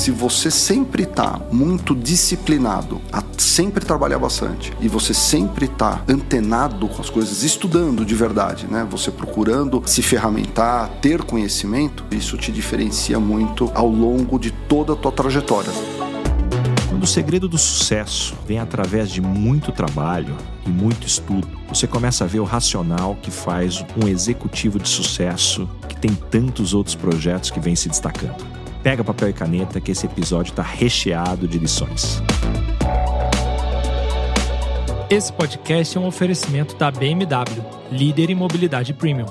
se você sempre está muito disciplinado, a sempre trabalhar bastante, e você sempre está antenado com as coisas, estudando de verdade, né? Você procurando se ferramentar, ter conhecimento, isso te diferencia muito ao longo de toda a tua trajetória. Quando o segredo do sucesso vem através de muito trabalho e muito estudo, você começa a ver o racional que faz um executivo de sucesso que tem tantos outros projetos que vem se destacando. Pega papel e caneta que esse episódio está recheado de lições. Esse podcast é um oferecimento da BMW, líder em mobilidade premium.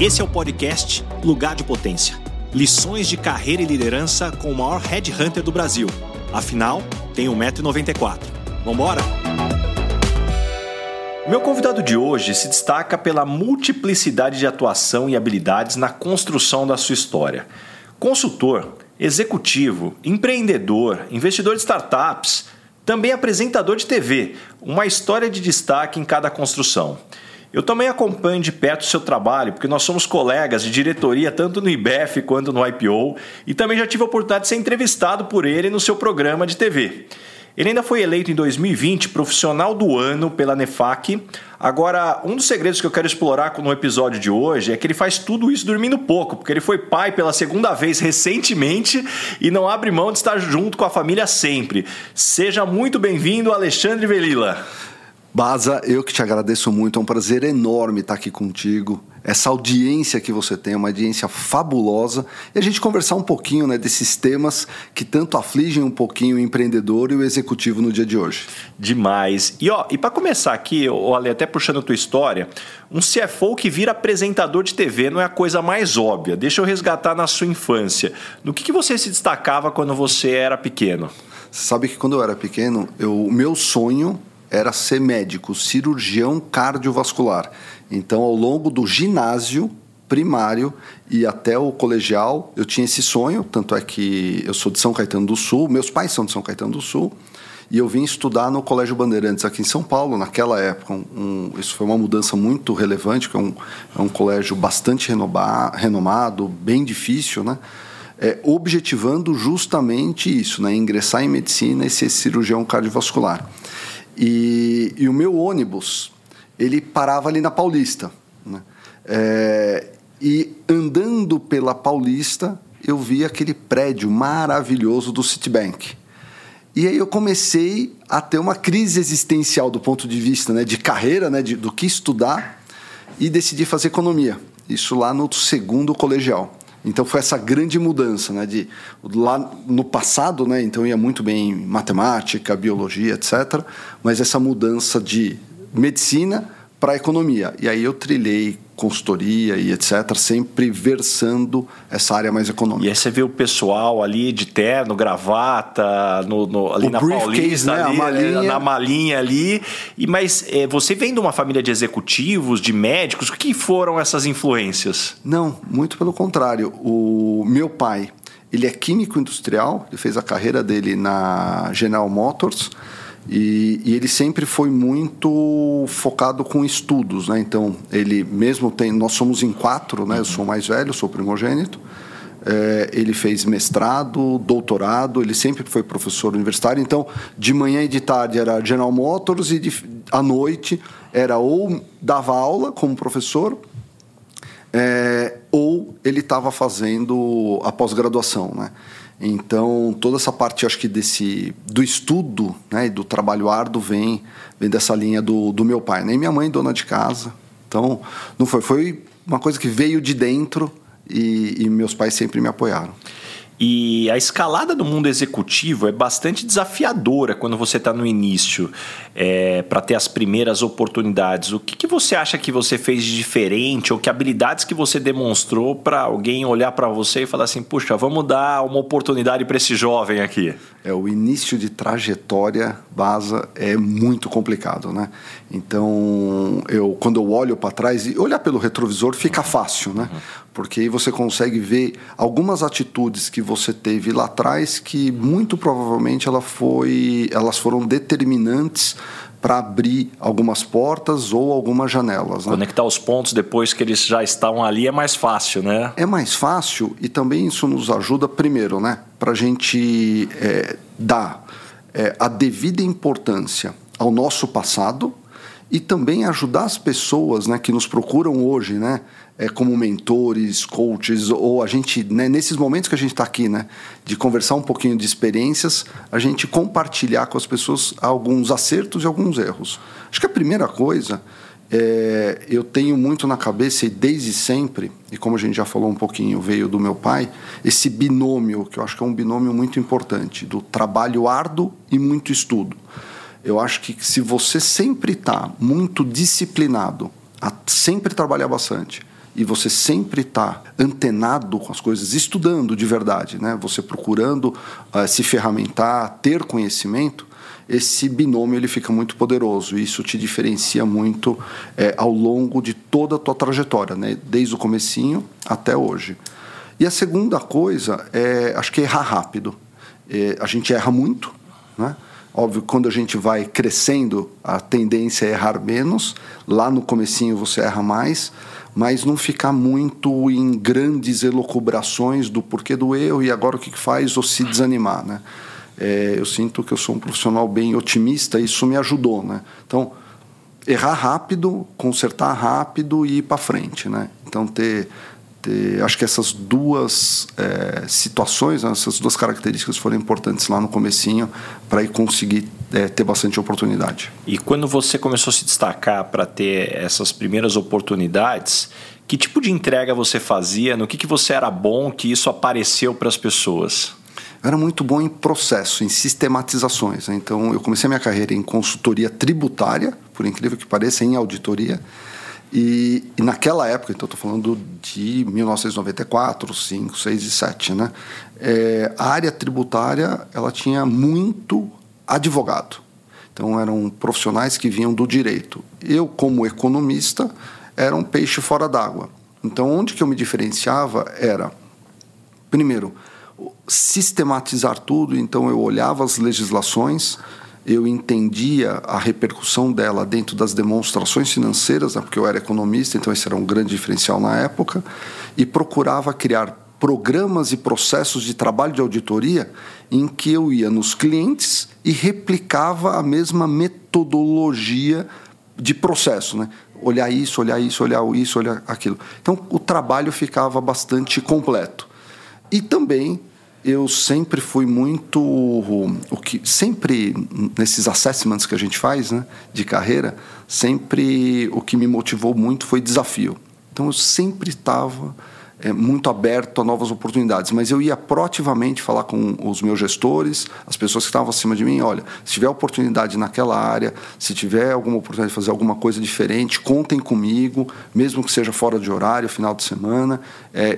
Esse é o podcast Lugar de Potência. Lições de carreira e liderança com o maior headhunter do Brasil. Afinal, tem 1,94 m. Vambora? Meu convidado de hoje se destaca pela multiplicidade de atuação e habilidades na construção da sua história. Consultor, executivo, empreendedor, investidor de startups, também apresentador de TV, uma história de destaque em cada construção. Eu também acompanho de perto o seu trabalho, porque nós somos colegas de diretoria tanto no IBEF quanto no IPO, e também já tive a oportunidade de ser entrevistado por ele no seu programa de TV. Ele ainda foi eleito em 2020 profissional do ano pela NEFAC. Agora, um dos segredos que eu quero explorar no episódio de hoje é que ele faz tudo isso dormindo pouco, porque ele foi pai pela segunda vez recentemente e não abre mão de estar junto com a família sempre. Seja muito bem-vindo, Alexandre Vilella. Baza, eu que te agradeço muito, é um prazer enorme estar aqui contigo. Essa audiência que você tem é uma audiência fabulosa. E a gente conversar um pouquinho, né, desses temas que tanto afligem um pouquinho o empreendedor e o executivo no dia de hoje. Demais. E para começar aqui, Ale, até puxando a tua história, um CFO que vira apresentador de TV não é a coisa mais óbvia. Deixa eu resgatar na sua infância. No que você se destacava quando você era pequeno? Você sabe que quando eu era pequeno, o meu sonho era ser médico, cirurgião cardiovascular. Então, ao longo do ginásio primário e até o colegial, eu tinha esse sonho, tanto é que eu sou de São Caetano do Sul, meus pais são de São Caetano do Sul, e eu vim estudar no Colégio Bandeirantes aqui em São Paulo, naquela época. Isso foi uma mudança muito relevante, porque é um colégio bastante renomado, bem difícil, né? Objetivando justamente isso, né? Ingressar em medicina e ser cirurgião cardiovascular. E o meu ônibus, ele parava ali na Paulista, né? E andando pela Paulista, eu vi aquele prédio maravilhoso do Citibank. E aí eu comecei a ter uma crise existencial do ponto de vista, né, de carreira, né, do que estudar, e decidi fazer economia. Isso lá no segundo colegial. Então, foi essa grande mudança, né? Lá no passado, né? Então, ia muito bem em matemática, biologia, etc. Mas essa mudança de medicina para economia. E aí, eu trilhei consultoria e etc., sempre versando essa área mais econômica. E aí você vê o pessoal ali de terno, gravata, ali na Paulista, né? Ali, na malinha ali. Mas você vem de uma família de executivos, de médicos, o que foram essas influências? Não, muito pelo contrário. O meu pai, ele é químico industrial, ele fez a carreira dele na General Motors. E ele sempre foi muito focado com estudos, né? Então, ele mesmo nós somos em 4, né? Eu sou o mais velho, sou o primogênito. Ele fez mestrado, doutorado, ele sempre foi professor universitário. Então, de manhã e de tarde era General Motors e à noite era ou dava aula como professor, ou ele estava fazendo a pós-graduação, né? Então, toda essa parte, acho que do estudo, né, e do trabalho árduo vem dessa linha do meu pai. Nem minha mãe, dona de casa. Então, não foi uma coisa que veio de dentro e meus pais sempre me apoiaram. E a escalada do mundo executivo é bastante desafiadora quando você está no início, para ter as primeiras oportunidades. O que você acha que você fez de diferente, ou que habilidades que você demonstrou para alguém olhar para você e falar assim, puxa, vamos dar uma oportunidade para esse jovem aqui? O início de trajetória, Baza, é muito complicado, né? Então, quando eu olho para trás, e olhar pelo retrovisor fica fácil, né? Porque aí você consegue ver algumas atitudes que você teve lá atrás que muito provavelmente elas foram determinantes para abrir algumas portas ou algumas janelas, né? Conectar os pontos depois que eles já estão ali é mais fácil, né? É mais fácil e também isso nos ajuda, primeiro, né, para a gente dar a devida importância ao nosso passado e também ajudar as pessoas, né, que nos procuram hoje, né, como mentores, coaches, ou a gente, né, nesses momentos que a gente está aqui, né, de conversar um pouquinho de experiências, a gente compartilhar com as pessoas alguns acertos e alguns erros. Acho que a primeira coisa, eu tenho muito na cabeça, e desde sempre, e como a gente já falou um pouquinho, veio do meu pai, esse binômio, que eu acho que é um binômio muito importante, do trabalho árduo e muito estudo. Eu acho que se você sempre está muito disciplinado, a sempre trabalhar bastante, e você sempre está antenado com as coisas, estudando de verdade, né? Você procurando se ferramentar, ter conhecimento, esse binômio ele fica muito poderoso. E isso te diferencia muito ao longo de toda a tua trajetória, né? Desde o comecinho até hoje. E a segunda coisa é, acho que errar rápido. A gente erra muito, né? Óbvio, quando a gente vai crescendo, a tendência é errar menos. Lá no comecinho você erra mais, mas não ficar muito em grandes elucubrações do porquê do erro e agora o que faz, ou se desanimar, né? Eu sinto que eu sou um profissional bem otimista e isso me ajudou, né? Então, errar rápido, consertar rápido e ir para frente, né? Então, acho que essas duas situações, né, essas duas características foram importantes lá no comecinho para ir conseguir ter bastante oportunidade. E quando você começou a se destacar para ter essas primeiras oportunidades, que tipo de entrega você fazia? No que você era bom que isso apareceu para as pessoas? Eu era muito bom em processo, em sistematizações, né? Então, eu comecei a minha carreira em consultoria tributária, por incrível que pareça, em auditoria. E naquela época, então estou falando de 1994, 5, 6 e 7, né? A área tributária ela tinha muito advogado. Então eram profissionais que vinham do direito. Eu, como economista, era um peixe fora d'água. Então onde que eu me diferenciava era, primeiro, sistematizar tudo. Então eu olhava as legislações, eu entendia a repercussão dela dentro das demonstrações financeiras, né, porque eu era economista, então esse era um grande diferencial na época, e procurava criar programas e processos de trabalho de auditoria em que eu ia nos clientes e replicava a mesma metodologia de processo, né? Olhar isso, olhar isso, olhar isso, olhar aquilo. Então, o trabalho ficava bastante completo. E também eu sempre fui muito, o que sempre nesses assessments que a gente faz, né, de carreira, sempre o que me motivou muito foi desafio. Então eu sempre estava muito aberto a novas oportunidades, mas eu ia proativamente falar com os meus gestores, as pessoas que estavam acima de mim, olha, se tiver oportunidade naquela área, se tiver alguma oportunidade de fazer alguma coisa diferente, contem comigo, mesmo que seja fora de horário, final de semana,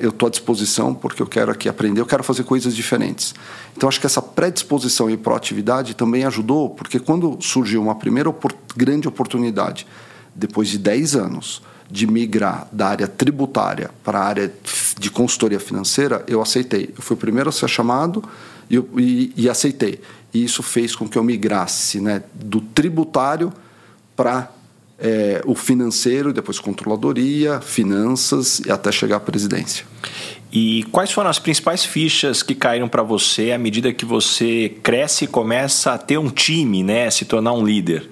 eu estou à disposição porque eu quero aqui aprender, eu quero fazer coisas diferentes. Então, acho que essa predisposição e proatividade também ajudou, porque quando surgiu uma primeira grande oportunidade, depois de 10 anos, de migrar da área tributária para a área de consultoria financeira, eu aceitei. Eu fui o primeiro a ser chamado e aceitei. E isso fez com que eu migrasse, né, do tributário para o financeiro, depois controladoria, finanças e até chegar à presidência. E quais foram as principais fichas que caíram para você à medida que você cresce e começa a ter um time, né, se tornar um líder?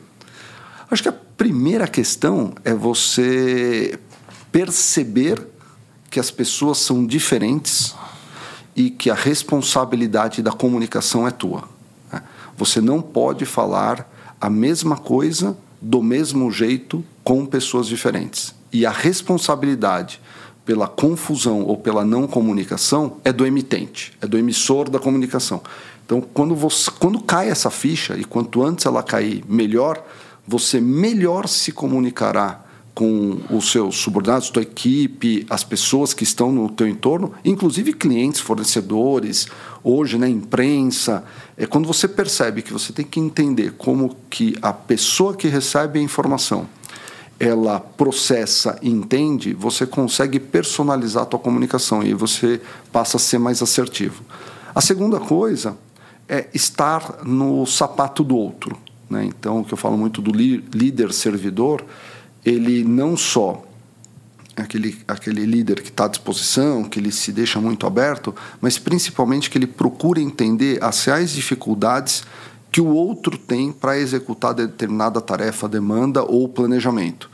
Acho que a primeira questão é você perceber que as pessoas são diferentes e que a responsabilidade da comunicação é tua. Você não pode falar a mesma coisa do mesmo jeito com pessoas diferentes. E a responsabilidade pela confusão ou pela não comunicação é do emitente, é do emissor da comunicação. Então, quando cai essa ficha, e quanto antes ela cair, melhor, você melhor se comunicará com os seus subordinados, tua equipe, as pessoas que estão no teu entorno, inclusive clientes, fornecedores, hoje, né, imprensa. É quando você percebe que você tem que entender como que a pessoa que recebe a informação, ela processa e entende, você consegue personalizar a tua comunicação e você passa a ser mais assertivo. A segunda coisa é estar no sapato do outro. né? Então, o que eu falo muito do líder-servidor, ele não só aquele líder que está à disposição, que ele se deixa muito aberto, mas principalmente que ele procura entender as reais dificuldades que o outro tem para executar determinada tarefa, demanda ou planejamento.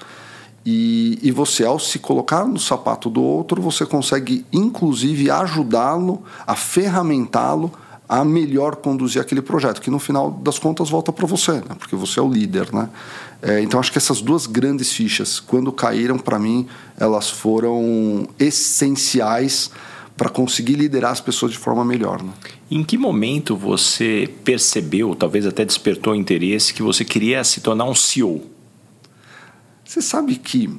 E você, ao se colocar no sapato do outro, você consegue, inclusive, ajudá-lo, a ferramentá-lo, a melhor conduzir aquele projeto, que no final das contas volta para você, né? Porque você é o líder, né? Então, acho que essas duas grandes fichas, quando caíram, para mim, elas foram essenciais para conseguir liderar as pessoas de forma melhor, né? Em que momento você percebeu, talvez até despertou interesse, que você queria se tornar um CEO? Você sabe que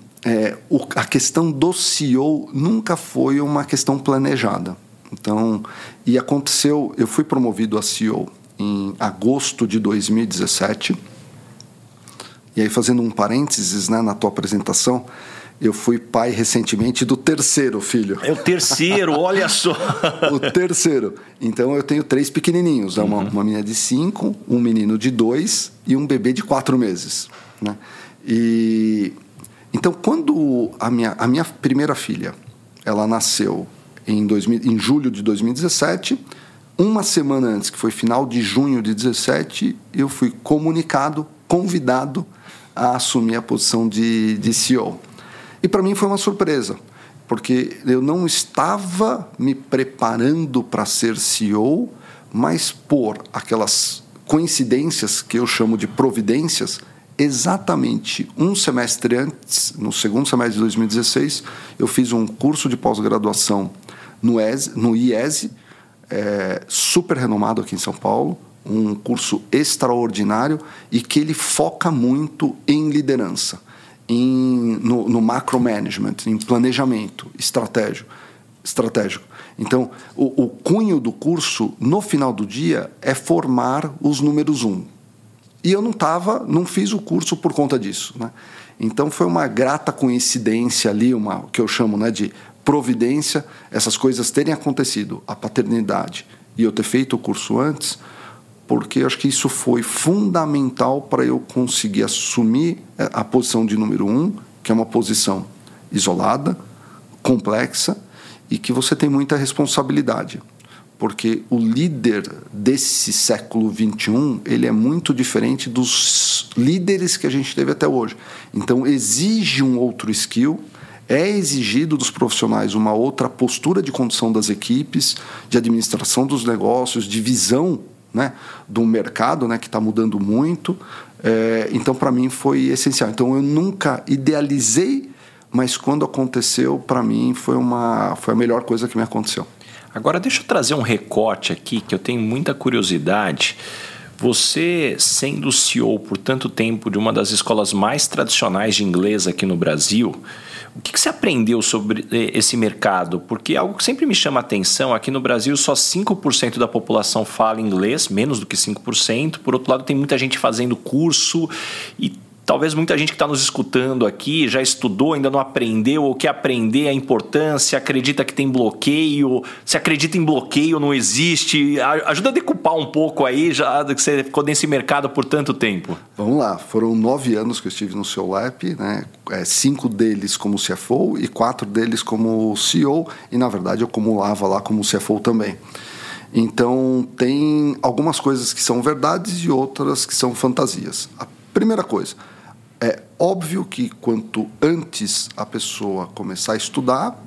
a questão do CEO nunca foi uma questão planejada. Então, e aconteceu, eu fui promovido a CEO em agosto de 2017. E aí, fazendo um parênteses, né, na tua apresentação, eu fui pai recentemente do terceiro filho. É o terceiro, olha só! O terceiro. Então, eu tenho 3 pequenininhos, né? Uma menina de 5, um menino de 2 e um bebê de 4 meses, né? E então, quando a minha primeira filha, ela nasceu em julho de 2017, uma semana antes, que foi final de junho de 2017, eu fui convidado a assumir a posição de CEO. E para mim foi uma surpresa, porque eu não estava me preparando para ser CEO, mas por aquelas coincidências que eu chamo de providências, exatamente um semestre antes, no segundo semestre de 2016, eu fiz um curso de pós-graduação no IESE, super renomado aqui em São Paulo, um curso extraordinário e que ele foca muito em liderança, no macromanagement, em planejamento estratégico. Então, o cunho do curso, no final do dia, é formar os números 1. E eu não fiz o curso por conta disso, né? Então, foi uma grata coincidência ali, o que eu chamo, né, de providência, essas coisas terem acontecido, a paternidade e eu ter feito o curso antes, porque eu acho que isso foi fundamental para eu conseguir assumir a posição de número 1, que é uma posição isolada, complexa e que você tem muita responsabilidade. Porque o líder desse século XXI, ele é muito diferente dos líderes que a gente teve até hoje. Então, exige um outro skill, é exigido dos profissionais uma outra postura de condução das equipes, de administração dos negócios, de visão, né, do mercado, né, que está mudando muito. Então, para mim, foi essencial. Então, eu nunca idealizei, mas quando aconteceu, para mim, foi a melhor coisa que me aconteceu. Agora, deixa eu trazer um recorte aqui, que eu tenho muita curiosidade. Você, sendo CEO por tanto tempo de uma das escolas mais tradicionais de inglês aqui no Brasil, o que você aprendeu sobre esse mercado? Porque algo que sempre me chama a atenção, aqui no Brasil só 5% da população fala inglês, menos do que 5%. Por outro lado, tem muita gente fazendo curso e talvez muita gente que está nos escutando aqui já estudou, ainda não aprendeu, ou quer aprender a importância, acredita que tem bloqueio, se acredita em bloqueio, não existe. Ajuda a decupar um pouco aí, já que você ficou nesse mercado por tanto tempo. Vamos lá, foram 9 anos que eu estive no Seu Lep, né? 5 deles como CFO e 4 deles como CEO, e na verdade eu acumulava lá como CFO também. Então tem algumas coisas que são verdades e outras que são fantasias. A primeira coisa, é óbvio que quanto antes a pessoa começar a estudar,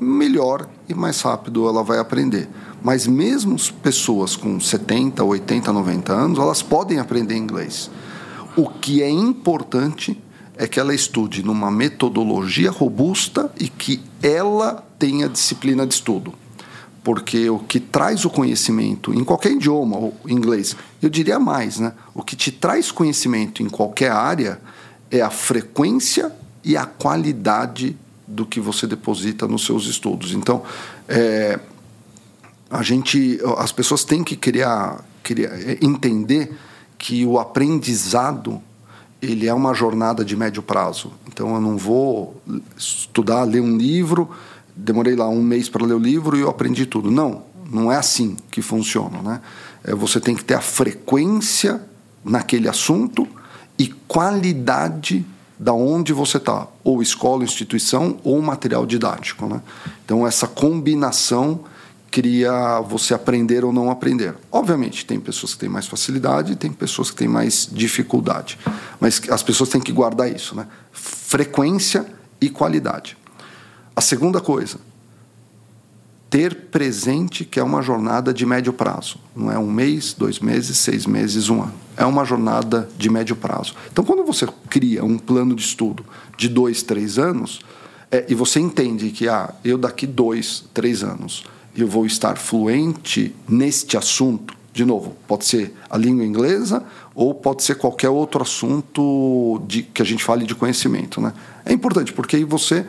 melhor e mais rápido ela vai aprender. Mas mesmo pessoas com 70, 80, 90 anos, elas podem aprender inglês. O que é importante é que ela estude numa metodologia robusta e que ela tenha disciplina de estudo. Porque o que traz o conhecimento em qualquer idioma, ou inglês, eu diria mais, né? O que te traz conhecimento em qualquer área é a frequência e a qualidade do que você deposita nos seus estudos. Então, as pessoas têm que entender que o aprendizado, ele é uma jornada de médio prazo. Então, eu não vou ler um livro, demorei lá um mês para ler o livro e eu aprendi tudo. Não é assim que funciona, né? Você tem que ter a frequência naquele assunto e qualidade da onde você está, ou escola, instituição, ou material didático, né? Então, essa combinação cria você aprender ou não aprender. Obviamente, tem pessoas que têm mais facilidade e tem pessoas que têm mais dificuldade. Mas as pessoas têm que guardar isso, né? Frequência e qualidade. A segunda coisa, ter presente que é uma jornada de médio prazo. Não é um mês, 2 meses, 6 meses, 1 ano. É uma jornada de médio prazo. Então, quando você cria um plano de estudo de 2, 3 anos, e você entende que eu daqui 2, 3 anos... eu vou estar fluente neste assunto. De novo, pode ser a língua inglesa ou pode ser qualquer outro assunto que a gente fale de conhecimento, né? É importante, porque aí você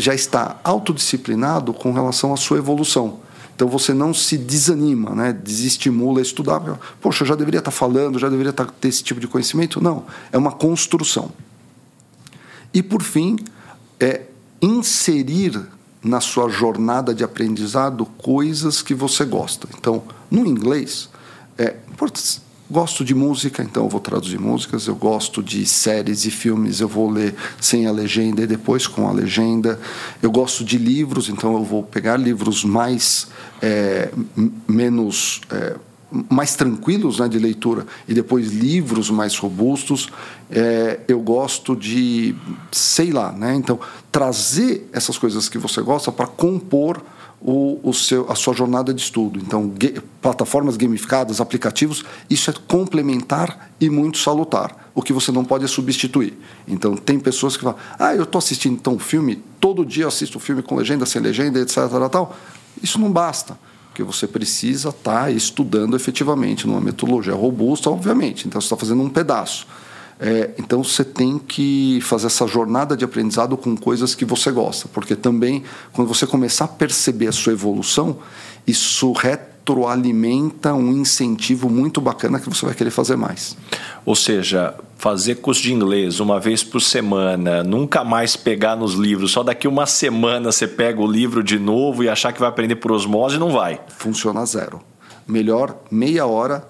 já está autodisciplinado com relação à sua evolução. Então, você não se desanima, né? Desestimula a estudar. Poxa, eu já deveria estar falando, já deveria ter esse tipo de conhecimento. Não, é uma construção. E, por fim, inserir na sua jornada de aprendizado coisas que você gosta. Então, no inglês, gosto de música, então eu vou traduzir músicas, eu gosto de séries e filmes, eu vou ler sem a legenda e depois com a legenda. Eu gosto de livros, então eu vou pegar livros mais tranquilos, né, de leitura, e depois livros mais robustos. Eu gosto de, então trazer essas coisas que você gosta para compor a sua jornada de estudo. Então, plataformas gamificadas, aplicativos, isso é complementar e muito salutar. O que você não pode é substituir. Então, tem pessoas que falam, eu estou assistindo então um filme, todo dia eu assisto filme com legenda, sem legenda, etc, tal. Isso não basta, porque você precisa estar estudando efetivamente numa metodologia robusta, obviamente. Então, você está fazendo um pedaço. Então, você tem que fazer essa jornada de aprendizado com coisas que você gosta, porque também, quando você começar a perceber a sua evolução, isso retroalimenta um incentivo muito bacana que você vai querer fazer mais. Ou seja, fazer curso de inglês 1 vez por semana, nunca mais pegar nos livros, só daqui 1 semana você pega o livro de novo e achar que vai aprender por osmose, e não vai. Funciona zero. Melhor meia hora,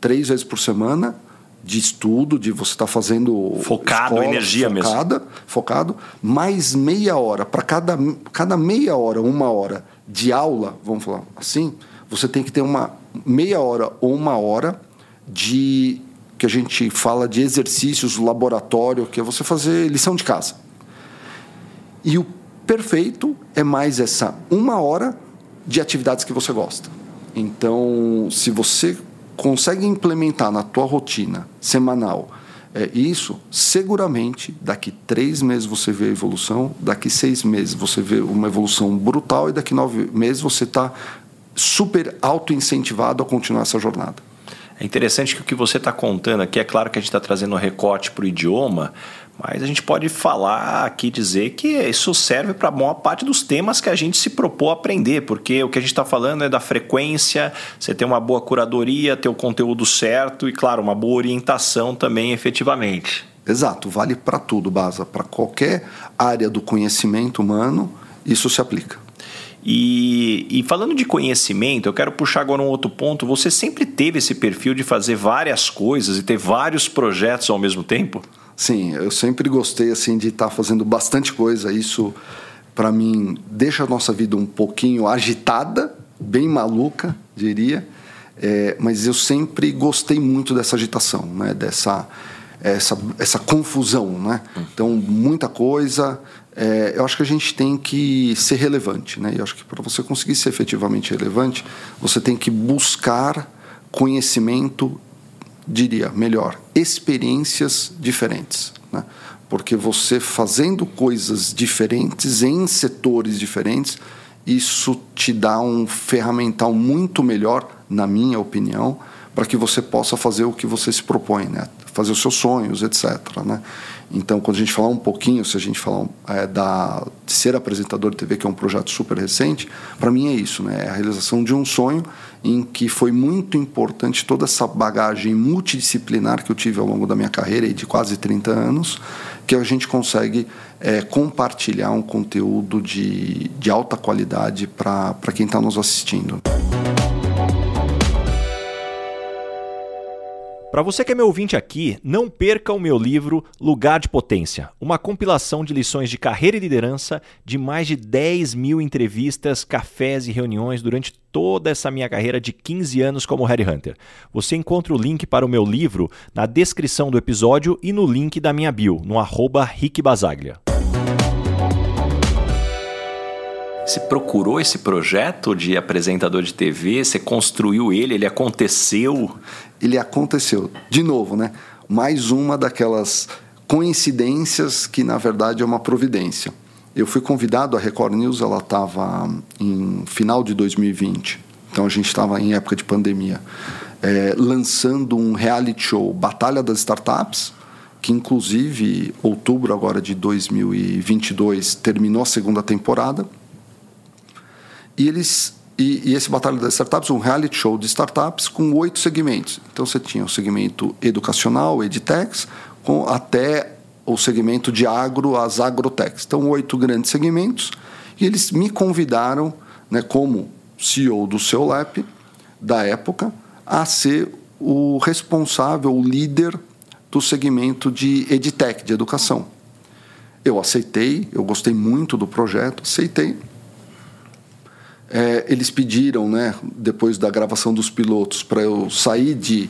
3 vezes por semana, de estudo, de você estar fazendo focado, escola, energia focada, mesmo focado, mais meia hora para cada meia hora, 1 hora de aula, vamos falar assim, você tem que ter uma meia hora ou 1 hora de, que a gente fala de exercícios, laboratório, que é você fazer lição de casa. E o perfeito é mais essa 1 hora de atividades que você gosta. Então, se você consegue implementar na tua rotina semanal isso, seguramente daqui 3 meses você vê a evolução, daqui 6 meses você vê uma evolução brutal e daqui 9 meses você está super auto-incentivado a continuar essa jornada. É interessante que o que você está contando aqui, é claro que a gente está trazendo um recorte para o idioma, mas a gente pode falar aqui, dizer que isso serve para a maior parte dos temas que a gente se propôs a aprender, porque o que a gente está falando é da frequência, você ter uma boa curadoria, ter o conteúdo certo e, claro, uma boa orientação também efetivamente. Exato, vale para tudo, Baza, para qualquer área do conhecimento humano, isso se aplica. E falando de conhecimento, eu quero puxar agora um outro ponto. Você sempre teve esse perfil de fazer várias coisas e ter vários projetos ao mesmo tempo? Sim, eu sempre gostei assim de estar fazendo bastante coisa. Isso, para mim, deixa a nossa vida um pouquinho agitada, bem maluca, diria. Mas eu sempre gostei muito dessa agitação, né? Essa confusão, né? Então, muita coisa. Eu acho que a gente tem que ser relevante, né? Eu acho que para você conseguir ser efetivamente relevante, você tem que buscar conhecimento, diria melhor, experiências diferentes, né? Porque você fazendo coisas diferentes em setores diferentes, isso te dá um ferramental muito melhor, na minha opinião, para que você possa fazer o que você se propõe, né? Fazer os seus sonhos, etc, né? Então, quando a gente falar um pouquinho, se a gente falar de ser apresentador de TV, que é um projeto super recente, para mim é isso, né? É a realização de um sonho em que foi muito importante toda essa bagagem multidisciplinar que eu tive ao longo da minha carreira, de quase 30 anos, que a gente consegue compartilhar um conteúdo de alta qualidade para quem está nos assistindo. Para você que é meu ouvinte aqui, não perca o meu livro Lugar de Potência, uma compilação de lições de carreira e liderança de mais de 10 mil entrevistas, cafés e reuniões durante toda essa minha carreira de 15 anos como Headhunter. Você encontra o link para o meu livro na descrição do episódio e no link da minha bio, no @rickbasaglia. Você procurou esse projeto de apresentador de TV? Você construiu ele? Ele aconteceu? Ele aconteceu. De novo, né? Mais uma daquelas coincidências que, na verdade, é uma providência. Eu fui convidado, a Record News, ela estava em final de 2020. Então, a gente estava em época de pandemia. Lançando um reality show, Batalha das Startups, que, inclusive, outubro agora de 2022, terminou a segunda temporada. E esse Batalha das Startups, um reality show de startups com 8 segmentos. Então, você tinha o segmento educacional, edtechs, até o segmento de agro, as agrotechs. Então, 8 grandes segmentos. E eles me convidaram, né, como CEO do Seu Lep, da época, a ser o responsável, o líder do segmento de edtech, de educação. Eu aceitei, eu gostei muito do projeto, aceitei. Eles pediram, né, depois da gravação dos pilotos, para eu sair de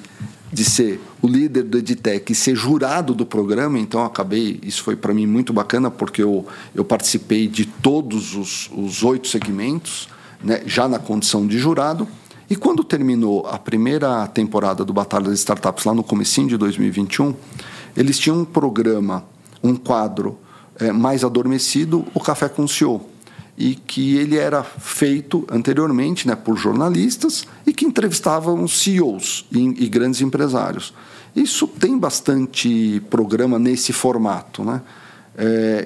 ser o líder do EdTech e ser jurado do programa. Então, eu acabei... Isso foi, para mim, muito bacana, porque eu participei de todos os 8 segmentos, né, já na condição de jurado. E quando terminou a primeira temporada do Batalha das Startups, lá no comecinho de 2021, eles tinham um programa, um quadro mais adormecido, o Café com o CEO, e que ele era feito anteriormente, né, por jornalistas e que entrevistavam CEOs e grandes empresários. Isso tem bastante programa nesse formato, né?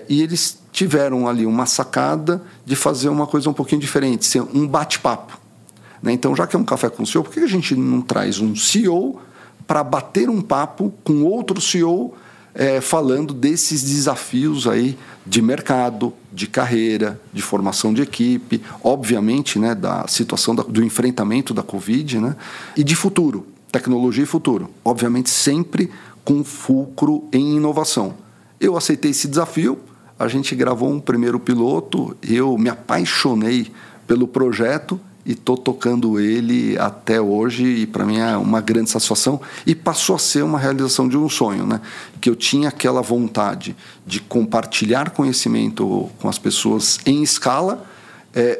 E eles tiveram ali uma sacada de fazer uma coisa um pouquinho diferente, ser um bate-papo, né? Então, já que é um café com o CEO, por que a gente não traz um CEO para bater um papo com outro CEO, falando desses desafios aí de mercado, de carreira, de formação de equipe, obviamente, né, da situação do enfrentamento da Covid, né, e de futuro, tecnologia e futuro. Obviamente, sempre com fulcro em inovação. Eu aceitei esse desafio, a gente gravou um primeiro piloto, eu me apaixonei pelo projeto e estou tocando ele até hoje, e para mim é uma grande satisfação, e passou a ser uma realização de um sonho, né? Que eu tinha aquela vontade de compartilhar conhecimento com as pessoas em escala,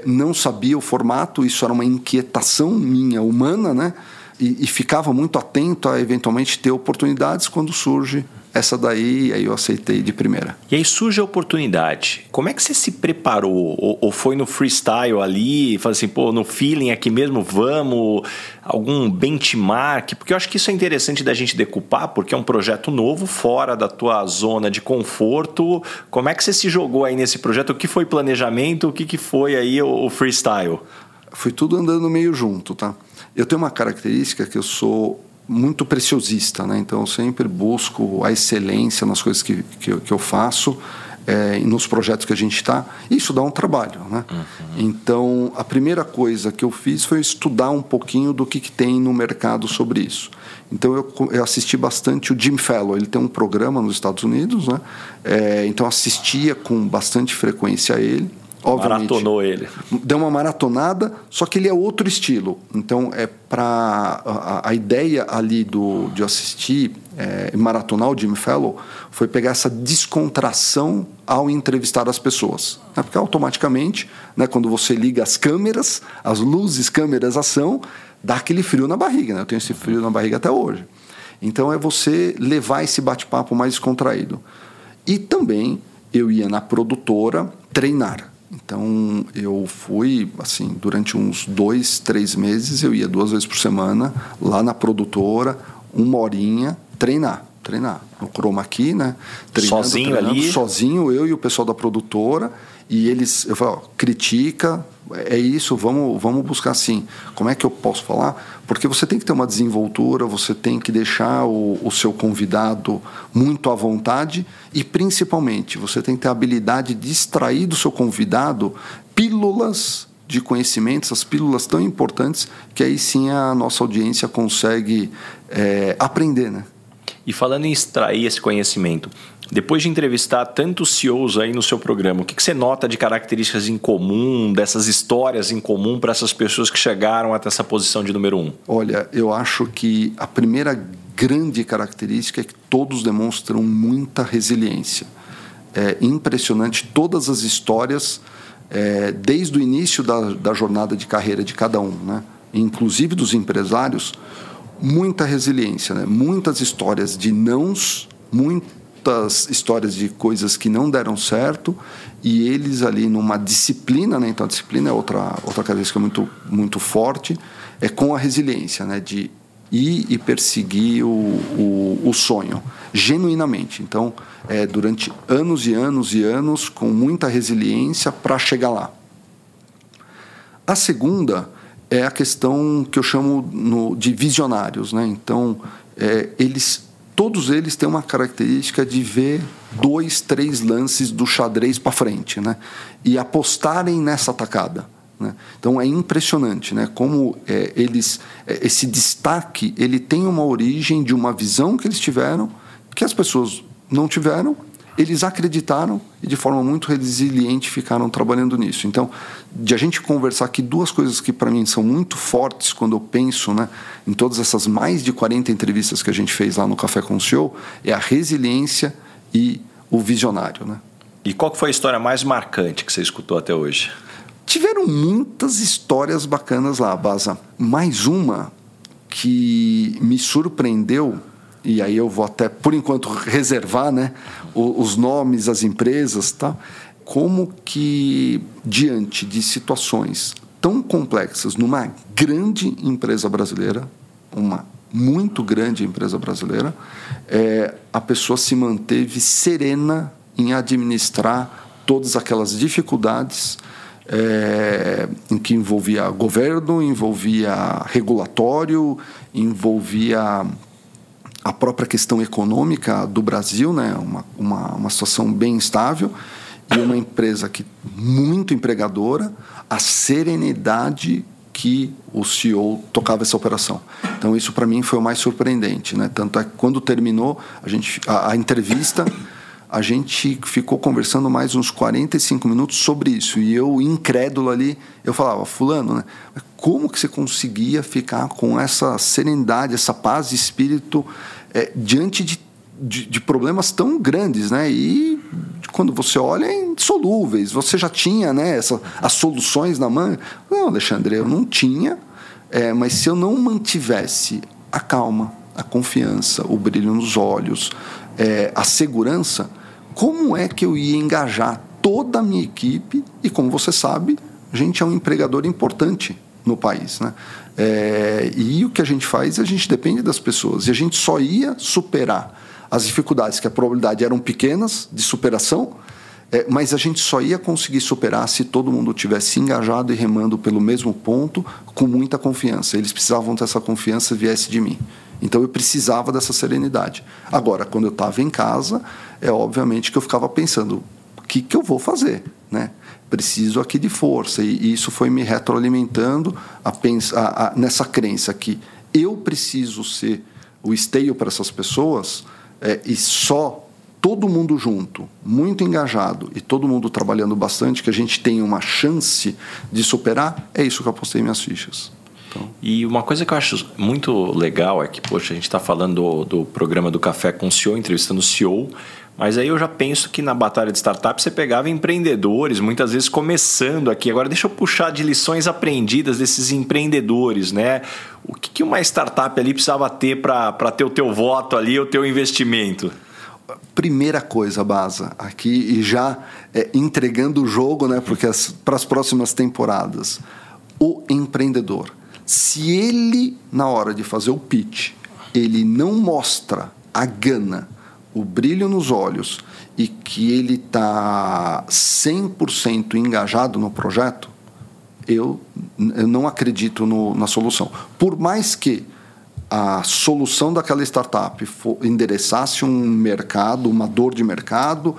não sabia o formato, isso era uma inquietação minha, humana, né? E ficava muito atento a eventualmente ter oportunidades quando surge essa daí, aí eu aceitei de primeira. E aí surge a oportunidade. Como é que você se preparou? Ou foi no freestyle ali, falou assim, pô, no feeling aqui mesmo, vamos, algum benchmark? Porque eu acho que isso é interessante da gente decupar, porque é um projeto novo, fora da tua zona de conforto. Como é que você se jogou aí nesse projeto? O que foi planejamento? O que foi aí o freestyle? Foi tudo andando meio junto, tá? Eu tenho uma característica que eu sou muito preciosista, né? Então, eu sempre busco a excelência nas coisas que eu faço, nos projetos que a gente está. Isso dá um trabalho, né? Uhum. Então, a primeira coisa que eu fiz foi estudar um pouquinho do que tem no mercado sobre isso. Então, eu assisti bastante o Jim Fallon. Ele tem um programa nos Estados Unidos, né? Então, assistia com bastante frequência a ele. Obviamente, maratonou ele. Deu uma maratonada, só que ele é outro estilo. Então, a ideia ali de assistir maratonar o Jimmy Fallon foi pegar essa descontração ao entrevistar as pessoas. Né? Porque automaticamente, né, quando você liga as câmeras, as luzes, câmeras, ação, dá aquele frio na barriga. Né? Eu tenho esse frio na barriga até hoje. Então, é você levar esse bate-papo mais descontraído. E também, eu ia na produtora treinar. Então, eu fui, assim, durante uns 2-3 meses, eu ia 2 vezes por semana lá na produtora, 1 horinha, treinar. No chroma key, né? Sozinho, eu e o pessoal da produtora. E eles, eu falo, critica, é isso, vamos buscar assim. Como é que eu posso falar? Porque você tem que ter uma desenvoltura, você tem que deixar o seu convidado muito à vontade e, principalmente, você tem que ter a habilidade de extrair do seu convidado pílulas de conhecimento, essas pílulas tão importantes, que aí sim a nossa audiência consegue aprender, né? E falando em extrair esse conhecimento, depois de entrevistar tantos CEOs aí no seu programa, o que você nota de características em comum, dessas histórias em comum para essas pessoas que chegaram até essa posição de número 1? Olha, eu acho que a primeira grande característica é que todos demonstram muita resiliência. É impressionante todas as histórias, desde o início da jornada de carreira de cada um, né? Inclusive dos empresários, muita resiliência, né? Muitas histórias de nãos, muitas histórias de coisas que não deram certo, e eles ali numa disciplina, né? Então a disciplina é outra característica muito, muito forte, é com a resiliência, né? De ir e perseguir o sonho, genuinamente. Então, durante anos e anos e anos, com muita resiliência para chegar lá. A segunda é a questão que eu chamo de visionários, né? Então, todos eles têm uma característica de ver 2, 3 lances do xadrez para frente, né? E apostarem nessa tacada, né? Então é impressionante, né? Como esse destaque, ele tem uma origem de uma visão que eles tiveram, que as pessoas não tiveram, eles acreditaram e de forma muito resiliente ficaram trabalhando nisso. Então, de a gente conversar aqui, duas coisas que para mim são muito fortes quando eu penso, né, em todas essas mais de 40 entrevistas que a gente fez lá no Café com o CEO, é a resiliência e o visionário, né? E qual que foi a história mais marcante que você escutou até hoje? Tiveram muitas histórias bacanas lá, Baza. Mais uma que me surpreendeu, e aí eu vou até, por enquanto, reservar, né, os nomes, as empresas, tá? Como que, diante de situações tão complexas, numa grande empresa brasileira, uma muito grande empresa brasileira, a pessoa se manteve serena em administrar todas aquelas dificuldades, em que envolvia governo, envolvia regulatório, envolvia a própria questão econômica do Brasil, né? Uma situação bem instável, e uma empresa que muito empregadora, a serenidade que o CEO tocava essa operação. Então isso para mim foi o mais surpreendente, né? Tanto é que quando terminou a entrevista, a gente ficou conversando mais uns 45 minutos sobre isso. E eu, incrédulo ali, eu falava, fulano, né, como que você conseguia ficar com essa serenidade, essa paz de espírito diante de problemas tão grandes, né? E quando você olha, é insolúveis. Você já tinha, né, as soluções na mão? Não, Alexandre, eu não tinha. Mas se eu não mantivesse a calma, a confiança, o brilho nos olhos, a segurança, como é que eu ia engajar toda a minha equipe? E como você sabe, a gente é um empregador importante no país, né? E o que a gente faz, a gente depende das pessoas, e a gente só ia superar as dificuldades, que a probabilidade eram pequenas de superação, mas a gente só ia conseguir superar se todo mundo tivesse engajado e remando pelo mesmo ponto, com muita confiança. Eles precisavam ter essa confiança, viesse de mim. Então eu precisava dessa serenidade. Agora, quando eu estava em casa, obviamente que eu ficava pensando, o que eu vou fazer, né? Preciso aqui de força. E isso foi me retroalimentando nessa crença que eu preciso ser o esteio para essas pessoas, e só todo mundo junto, muito engajado, e todo mundo trabalhando bastante, que a gente tem uma chance de superar. É isso que eu apostei em minhas fichas. E uma coisa que eu acho muito legal é que, poxa, a gente está falando do programa do Café com o CEO, entrevistando o CEO, mas aí eu já penso que na Batalha de Startup você pegava empreendedores, muitas vezes começando aqui. Agora deixa eu puxar de lições aprendidas desses empreendedores, né? O que uma startup ali precisava ter para ter o teu voto ali, o teu investimento? Primeira coisa, Baza, aqui e já entregando o jogo, né? Porque para as próximas temporadas, o empreendedor, se ele, na hora de fazer o pitch, ele não mostra a gana, o brilho nos olhos, e que ele está 100% engajado no projeto, eu não acredito na solução. Por mais que a solução daquela startup endereçasse um mercado, uma dor de mercado,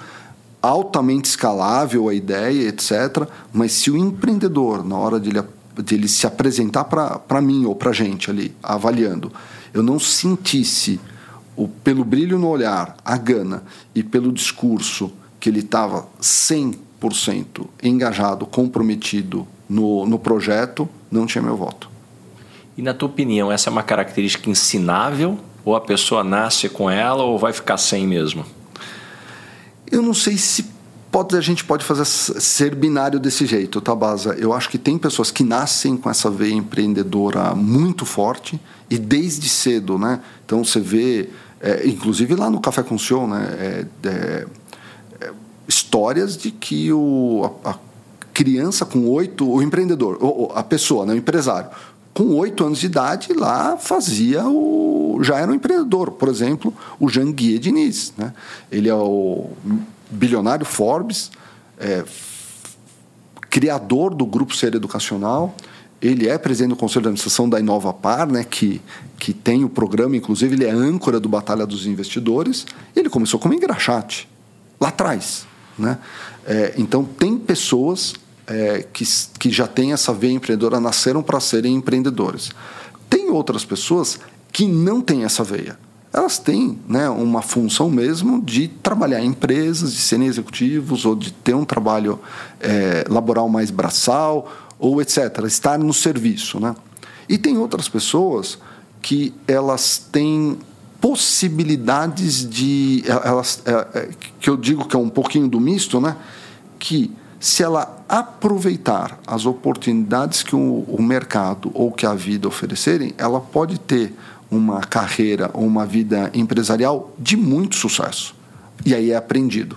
altamente escalável a ideia, etc. Mas se o empreendedor, na hora dele se apresentar para mim ou para a gente ali, avaliando, eu não sentisse, pelo brilho no olhar, a gana e pelo discurso que ele estava 100% engajado, comprometido no projeto, não tinha meu voto. E na tua opinião, essa é uma característica ensinável? Ou a pessoa nasce com ela ou vai ficar sem mesmo? Eu não sei se a gente pode fazer ser binário desse jeito, tá, Baza? Eu acho que tem pessoas que nascem com essa veia empreendedora muito forte e desde cedo, né? Então você vê, inclusive lá no Café com o CEO, né? Histórias de que a criança com 8, o empreendedor, ou a pessoa, né? O empresário, com 8 anos de idade lá já era um empreendedor. Por exemplo, o Janguiê Diniz, né? Ele é o bilionário Forbes, criador do Grupo Ser Educacional. Ele é presidente do Conselho de Administração da Inova Par, né? que tem o programa, inclusive ele é âncora do Batalha dos Investidores. Ele começou como engraxate, lá atrás, né? Então, tem pessoas que já têm essa veia empreendedora, nasceram para serem empreendedores. Tem outras pessoas que não têm essa veia. Elas têm, né, uma função mesmo de trabalhar em empresas, de serem executivos, ou de ter um trabalho laboral mais braçal, ou etc. Estar no serviço, né? E tem outras pessoas que elas têm possibilidades de... que eu digo que é um pouquinho do misto, né? Que se ela aproveitar as oportunidades que o mercado ou que a vida oferecerem, ela pode ter uma carreira ou uma vida empresarial de muito sucesso. E aí é aprendido.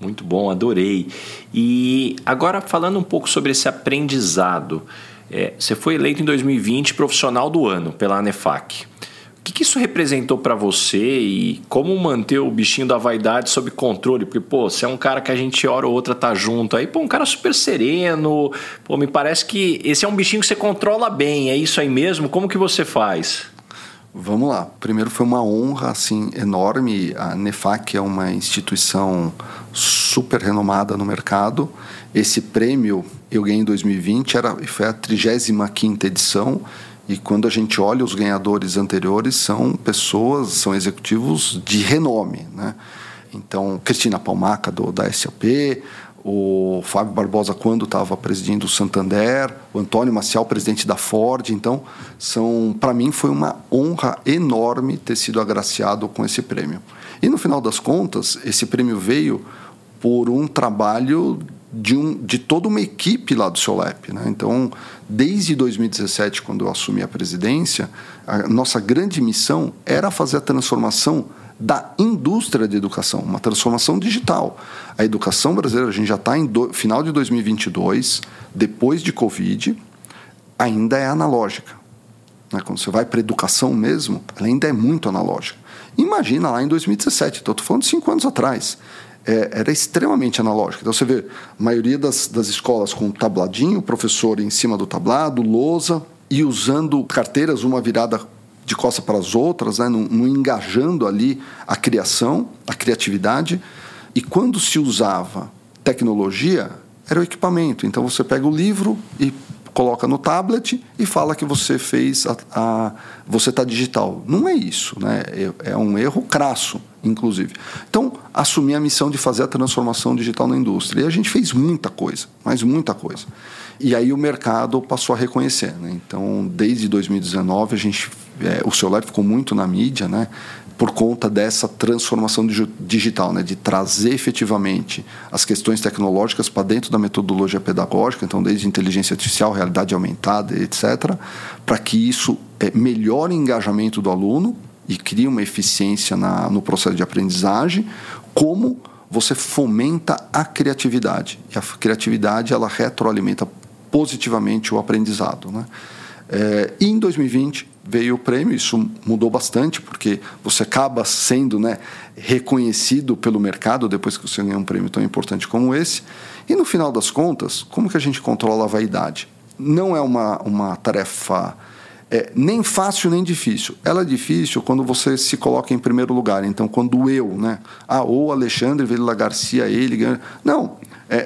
Muito bom, adorei. E agora falando um pouco sobre esse aprendizado. Você foi eleito em 2020 profissional do ano pela NEFAC. O que isso representou para você e como manter o bichinho da vaidade sob controle? Porque, você é um cara que a gente hora ou outra tá junto aí, um cara super sereno, me parece que esse é um bichinho que você controla bem, é isso aí mesmo? Como que você faz? Vamos lá. Primeiro, foi uma honra, assim, enorme. A NEFAC é uma instituição super renomada no mercado. Esse prêmio eu ganhei em 2020, foi a 35ª edição. E quando a gente olha os ganhadores anteriores, são pessoas, são executivos de renome, né? Então, Cristina Palmaca, da S&P, o Fábio Barbosa, quando estava presidindo o Santander, o Antônio Maciel, presidente da Ford. Então, para mim, foi uma honra enorme ter sido agraciado com esse prêmio. E, no final das contas, esse prêmio veio por um trabalho de toda uma equipe lá do Seu Lep, né? Então, desde 2017, quando eu assumi a presidência, a nossa grande missão era fazer a transformação da indústria de educação, uma transformação digital. A educação brasileira, a gente já está em final de 2022, depois de Covid, ainda é analógica, né? Quando você vai para a educação mesmo, ela ainda é muito analógica. Imagina lá em 2017, estou falando de 5 anos atrás, era extremamente analógica. Então, você vê a maioria das escolas com tabladinho, professor em cima do tablado, lousa, e usando carteiras, uma virada de costa para as outras, né? Não engajando ali a criação, a criatividade. E quando se usava tecnologia, era o equipamento. Então, você pega o livro e coloca no tablet e fala que você fez você está digital. Não é isso, né? É um erro crasso, inclusive. Então, assumi a missão de fazer a transformação digital na indústria. E a gente fez muita coisa, mas muita coisa. E aí o mercado passou a reconhecer, né? Então, desde 2019, o Seu Lep ficou muito na mídia, né? Por conta dessa transformação digital, né? De trazer efetivamente as questões tecnológicas para dentro da metodologia pedagógica, então desde inteligência artificial, realidade aumentada, etc., para que isso melhore o engajamento do aluno e crie uma eficiência no processo de aprendizagem, como você fomenta a criatividade. E a criatividade, ela retroalimenta positivamente o aprendizado, né? E em 2020 veio o prêmio. Isso mudou bastante, porque você acaba sendo, né, reconhecido pelo mercado depois que você ganha um prêmio tão importante como esse. E no final das contas, como que a gente controla a vaidade? Não é uma tarefa nem fácil nem difícil. Ela é difícil quando você se coloca em primeiro lugar. Então, quando eu, né? Ah, ou Alexandre Vilella Garcia, ele... Não,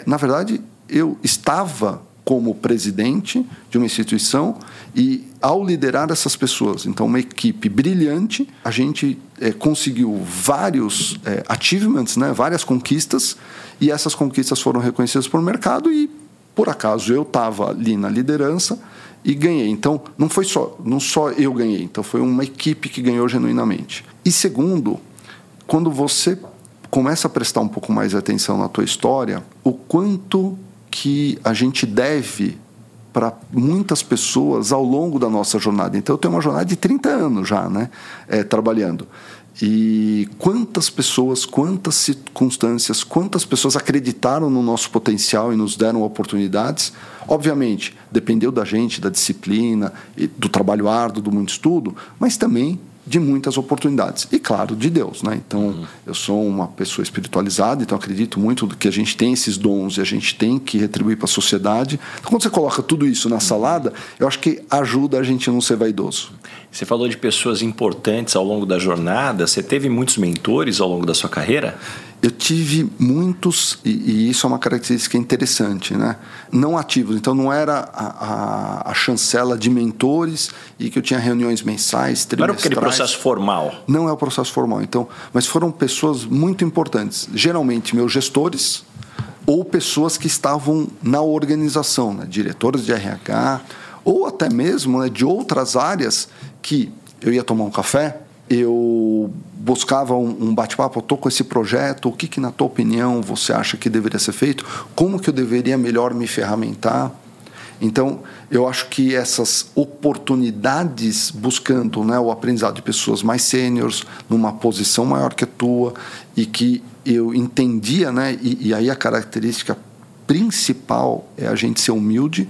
na verdade, eu estava como presidente de uma instituição e, ao liderar essas pessoas, então uma equipe brilhante, a gente conseguiu vários achievements, né? Várias conquistas, e essas conquistas foram reconhecidas por mercado e, por acaso, eu estava ali na liderança e ganhei. Então, não só eu ganhei, então foi uma equipe que ganhou genuinamente. E segundo, quando você começa a prestar um pouco mais de atenção na tua história, o quanto que a gente deve para muitas pessoas ao longo da nossa jornada. Então, eu tenho uma jornada de 30 anos já, né? Trabalhando. E quantas pessoas, quantas circunstâncias, quantas pessoas acreditaram no nosso potencial e nos deram oportunidades. Obviamente, dependeu da gente, da disciplina, do trabalho árduo, do muito estudo, mas também de muitas oportunidades. E, claro, de Deus, né? Então, Eu sou uma pessoa espiritualizada, então acredito muito que a gente tem esses dons e a gente tem que retribuir para a sociedade. Então, quando você coloca tudo isso na salada, eu acho que ajuda a gente a não ser vaidoso. Você falou de pessoas importantes ao longo da jornada. Você teve muitos mentores ao longo da sua carreira? Eu tive muitos, e isso é uma característica interessante, né? Não ativos, então não era a chancela de mentores e que eu tinha reuniões mensais, trimestrais. Não era aquele processo formal. Não é o processo formal, então, mas foram pessoas muito importantes. Geralmente meus gestores ou pessoas que estavam na organização, né? Diretores de RH ou até mesmo, né, de outras áreas que eu ia tomar um café, eu buscava um bate-papo, eu estou com esse projeto, o que na tua opinião você acha que deveria ser feito, como que eu deveria melhor me ferramentar. Então, eu acho que essas oportunidades, buscando, né, o aprendizado de pessoas mais sêniores, numa posição maior que a tua, e que eu entendia, né, e aí a característica principal é a gente ser humilde.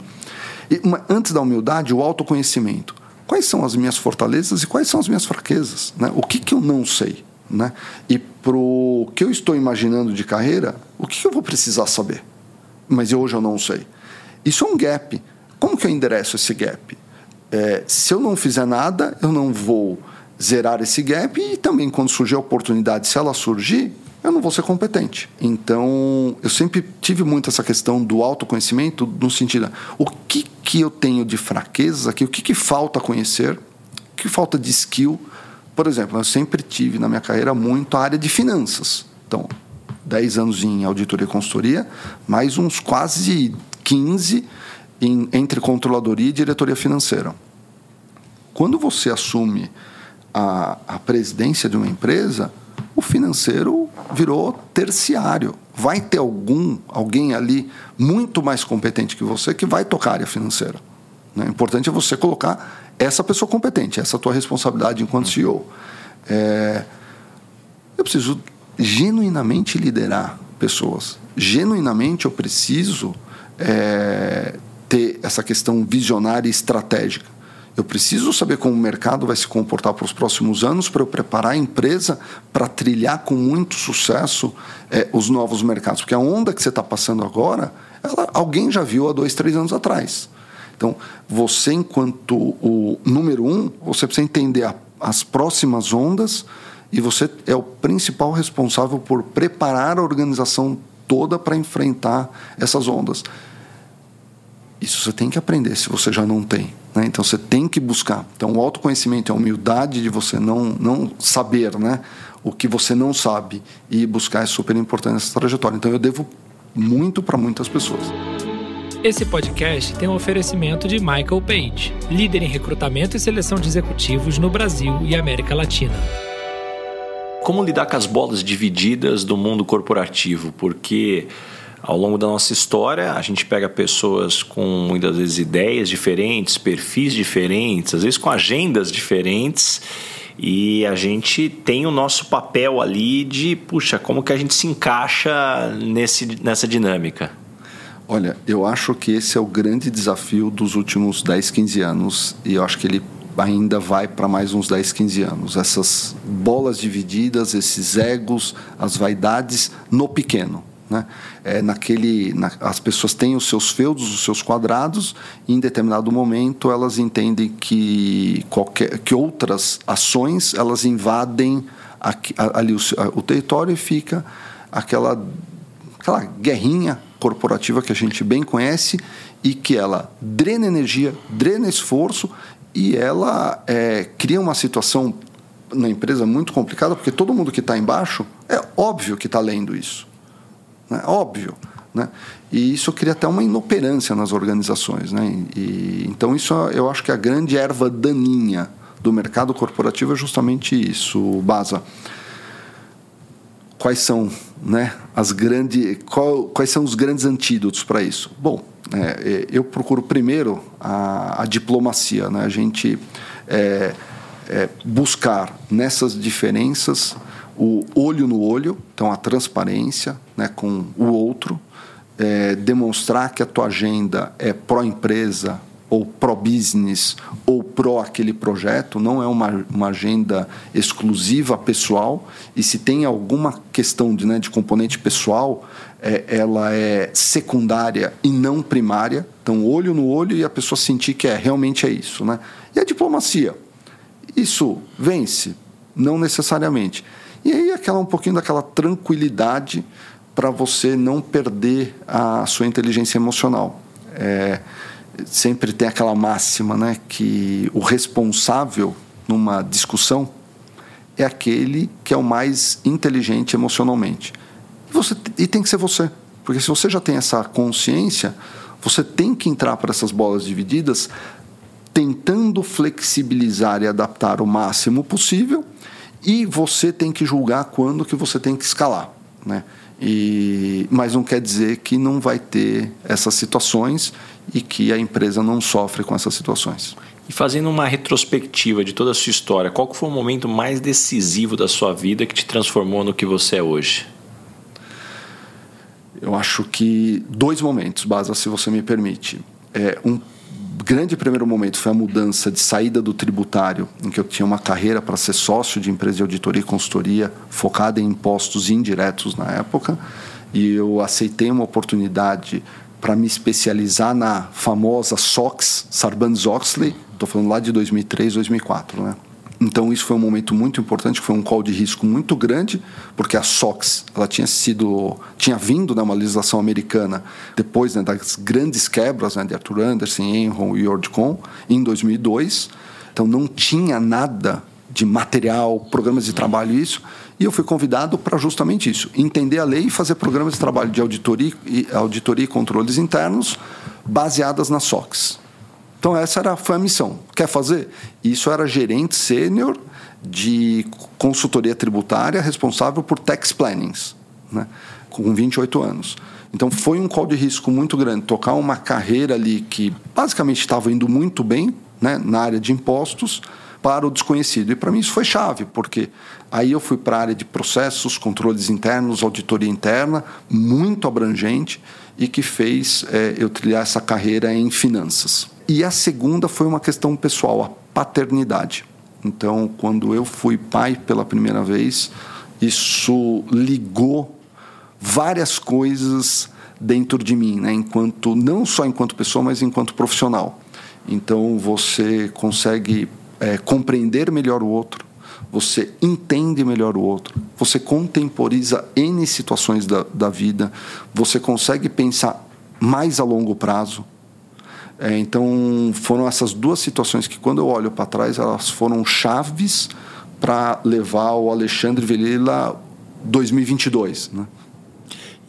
E, antes da humildade, o autoconhecimento. Quais são as minhas fortalezas e quais são as minhas fraquezas? Né? O que eu não sei? Né? E para o que eu estou imaginando de carreira, o que eu vou precisar saber? Mas hoje eu não sei. Isso é um gap. Como que eu endereço esse gap? Se eu não fizer nada, eu não vou zerar esse gap, e também quando surgir a oportunidade, se ela surgir, eu não vou ser competente. Então, eu sempre tive muito essa questão do autoconhecimento, no sentido de o que eu tenho de fraqueza, o que falta conhecer, o que falta de skill. Por exemplo, eu sempre tive na minha carreira muito a área de finanças. Então, 10 anos em auditoria e consultoria, mais uns quase 15 entre controladoria e diretoria financeira. Quando você assume a presidência de uma empresa, o financeiro virou terciário. Vai ter alguém ali muito mais competente que você que vai tocar a área financeira. O importante é você colocar essa pessoa competente, essa tua responsabilidade enquanto CEO. Eu preciso genuinamente liderar pessoas. Genuinamente eu preciso ter essa questão visionária e estratégica. Eu preciso saber como o mercado vai se comportar para os próximos anos, para eu preparar a empresa para trilhar com muito sucesso os novos mercados. Porque a onda que você está passando agora, alguém já viu há 2, 3 anos atrás. Então, você, enquanto o número 1, você precisa entender as próximas ondas, e você é o principal responsável por preparar a organização toda para enfrentar essas ondas. Isso você tem que aprender se você já não tem, né? Então, você tem que buscar. Então, o autoconhecimento é a humildade de você não saber, né, o que você não sabe. E buscar é super importante nessa trajetória. Então, eu devo muito para muitas pessoas. Esse podcast tem um oferecimento de Michael Page, líder em recrutamento e seleção de executivos no Brasil e América Latina. Como lidar com as bolas divididas do mundo corporativo? Porque ao longo da nossa história, a gente pega pessoas com, muitas vezes, ideias diferentes, perfis diferentes, às vezes com agendas diferentes, e a gente tem o nosso papel ali de, como que a gente se encaixa nessa dinâmica? Olha, eu acho que esse é o grande desafio dos últimos 10, 15 anos, e eu acho que ele ainda vai para mais uns 10, 15 anos. Essas bolas divididas, esses egos, as vaidades no pequeno. né? As pessoas têm os seus feudos, os seus quadrados, e em determinado momento elas entendem que outras ações elas invadem ali o território, e fica aquela guerrinha corporativa que a gente bem conhece, e que ela drena energia, drena esforço, e ela cria uma situação na empresa muito complicada, porque todo mundo que está embaixo é óbvio que está lendo isso. Né? Óbvio. Né? E isso cria até uma inoperância nas organizações. Né? Então, isso eu acho que é a grande erva daninha do mercado corporativo, é justamente isso, Baza. Quais são, né, quais são os grandes antídotos para isso? Bom, eu procuro primeiro a diplomacia. Né? A gente buscar nessas diferenças o olho no olho, então a transparência, né, com o outro, demonstrar que a tua agenda é pró-empresa, ou pró-business, ou pró aquele projeto, não é uma agenda exclusiva pessoal, e se tem alguma questão de componente pessoal, ela é secundária e não primária. Então, olho no olho, e a pessoa sentir que realmente é isso. Né? E a diplomacia? Isso vence? Não necessariamente. E aí um pouquinho daquela tranquilidade para você não perder a sua inteligência emocional. Sempre tem aquela máxima, né, que o responsável numa discussão é aquele que é o mais inteligente emocionalmente. E tem que ser você. Porque se você já tem essa consciência, você tem que entrar para essas bolas divididas tentando flexibilizar e adaptar o máximo possível, e você tem que julgar quando que você tem que escalar. Né? Mas não quer dizer que não vai ter essas situações e que a empresa não sofre com essas situações. E fazendo uma retrospectiva de toda a sua história, qual que foi o momento mais decisivo da sua vida que te transformou no que você é hoje? Eu acho que 2 momentos, Baza, se você me permite. Um grande primeiro momento foi a mudança de saída do tributário, em que eu tinha uma carreira para ser sócio de empresa de auditoria e consultoria focada em impostos indiretos na época, e eu aceitei uma oportunidade para me especializar na famosa SOX, Sarbanes-Oxley, estou falando lá de 2003, 2004. Né? Então, isso foi um momento muito importante, foi um call de risco muito grande, porque a SOX ela tinha vindo, né, uma legislação americana depois, né, das grandes quebras, né, de Arthur Andersen, Enron e Ordcom, em 2002. Então, não tinha nada de material, programas de trabalho e isso. E eu fui convidado para justamente isso, entender a lei e fazer programas de trabalho de auditoria e controles internos baseadas na SOX. Então, foi a missão. Quer fazer? Isso era gerente sênior de consultoria tributária, responsável por tax plannings, né? Com 28 anos. Então, foi um call de risco muito grande. Tocar uma carreira ali que basicamente estava indo muito bem, né, na área de impostos, para o desconhecido. E para mim isso foi chave, porque aí eu fui para a área de processos, controles internos, auditoria interna, muito abrangente, e que fez eu trilhar essa carreira em finanças. E a segunda foi uma questão pessoal, a paternidade. Então, quando eu fui pai pela primeira vez, isso ligou várias coisas dentro de mim, né? Não só enquanto pessoa, mas enquanto profissional. Então, você consegue compreender melhor o outro, você entende melhor o outro, você contemporiza N situações da vida, você consegue pensar mais a longo prazo. Então, foram essas 2 situações que, quando eu olho para trás, elas foram chaves para levar o Alexandre Vilella 2022. Né?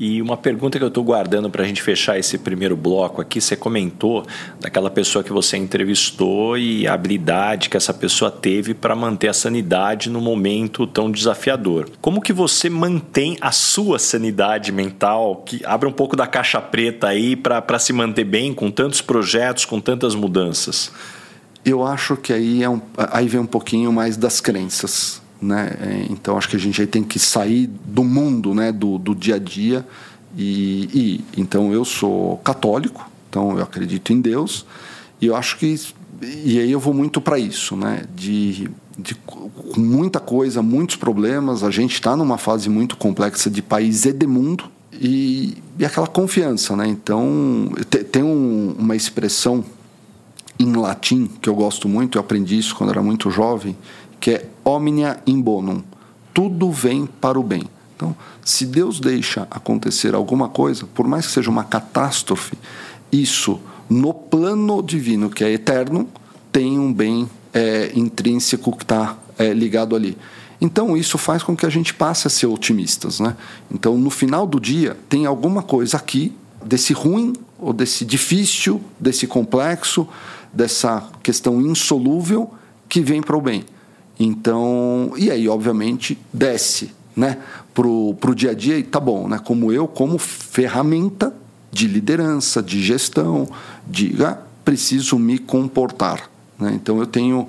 E uma pergunta que eu estou guardando para a gente fechar esse primeiro bloco aqui, você comentou daquela pessoa que você entrevistou e a habilidade que essa pessoa teve para manter a sanidade num momento tão desafiador. Como que você mantém a sua sanidade mental, que abre um pouco da caixa preta aí para se manter bem com tantos projetos, com tantas mudanças? Eu acho que aí vem um pouquinho mais das crenças. Né? Então, acho que a gente aí tem que sair do mundo, né, do dia a dia. Então, eu sou católico, então eu acredito em Deus, e eu acho que... E aí eu vou muito para isso, né? Muita coisa, muitos problemas. A gente está numa fase muito complexa de país e de mundo, E aquela confiança, né? Então, tem uma expressão em latim que eu gosto muito, eu aprendi isso quando era muito jovem, que é omnia in bonum. Tudo vem para o bem. Então, se Deus deixa acontecer alguma coisa, por mais que seja uma catástrofe, isso, no plano divino, que é eterno, tem um bem intrínseco que está ligado ali. Então, isso faz com que a gente passe a ser otimistas, né? Então, no final do dia, tem alguma coisa aqui desse ruim, ou desse difícil, desse complexo, dessa questão insolúvel, que vem para o bem. Então, e aí, obviamente, desce, né, para o dia a dia e tá bom, né? Como ferramenta de liderança, de gestão, preciso me comportar, né? Então, eu tenho...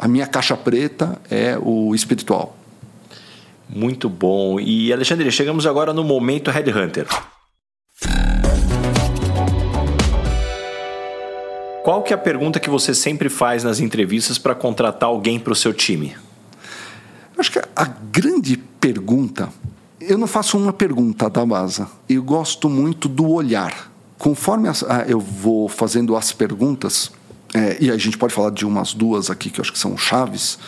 A minha caixa preta é o espiritual. Muito bom. E, Alexandre, chegamos agora no momento Headhunter. Qual que é a pergunta que você sempre faz nas entrevistas para contratar alguém para o seu time? Eu acho que a grande pergunta... Eu não faço uma pergunta, tá, Baza? Eu gosto muito do olhar. Conforme eu vou fazendo as perguntas... E a gente pode falar de umas duas aqui que eu acho que são chaves.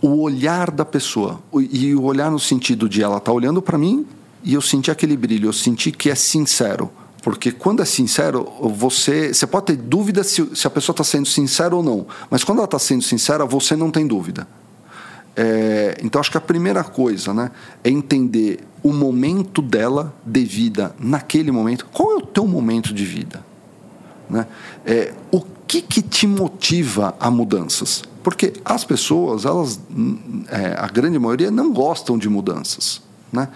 O olhar da pessoa. E o olhar no sentido de ela estar olhando para mim e eu sentir aquele brilho. Eu senti que é sincero. Porque quando é sincero, você pode ter dúvida se a pessoa está sendo sincera ou não. Mas quando ela está sendo sincera, você não tem dúvida. Então, acho que a primeira coisa, né, é entender o momento dela de vida naquele momento. Qual é o teu momento de vida? Né? O que te motiva a mudanças? Porque as pessoas, elas, a grande maioria, não gostam de mudanças, né?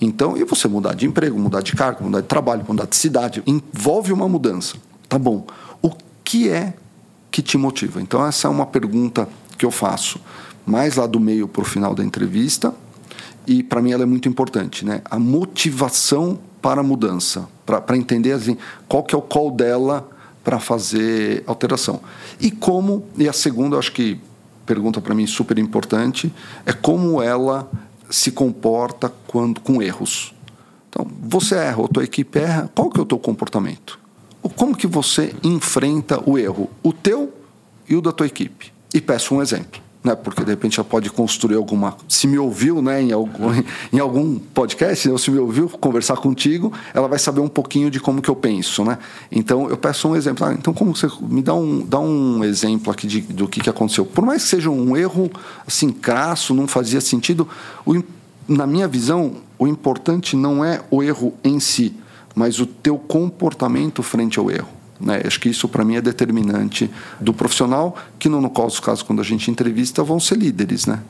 Então, e você mudar de emprego, mudar de cargo, mudar de trabalho, mudar de cidade, envolve uma mudança. Tá bom, o que é que te motiva? Então, essa é uma pergunta que eu faço mais lá do meio para o final da entrevista e, para mim, ela é muito importante, né? A motivação para a mudança, para entender assim, qual que é o call dela para fazer alteração. E a segunda, eu acho que pergunta para mim super importante, é como ela se comporta com erros. Então, você erra, a tua equipe erra, qual que é o teu comportamento? Como que você enfrenta o erro? O teu e o da tua equipe. E peço um exemplo, né? Porque de repente ela pode construir alguma... Se me ouviu, né, em algum podcast, ou se me ouviu conversar contigo, ela vai saber um pouquinho de como que eu penso, né? Então, eu peço um exemplo. Então, como você me dá um exemplo aqui do que aconteceu. Por mais que seja um erro, assim, crasso, não fazia sentido, na minha visão, o importante não é o erro em si, mas o teu comportamento frente ao erro. Né? Acho que isso para mim é determinante do profissional, que no nosso caso, quando a gente entrevista, vão ser líderes, né?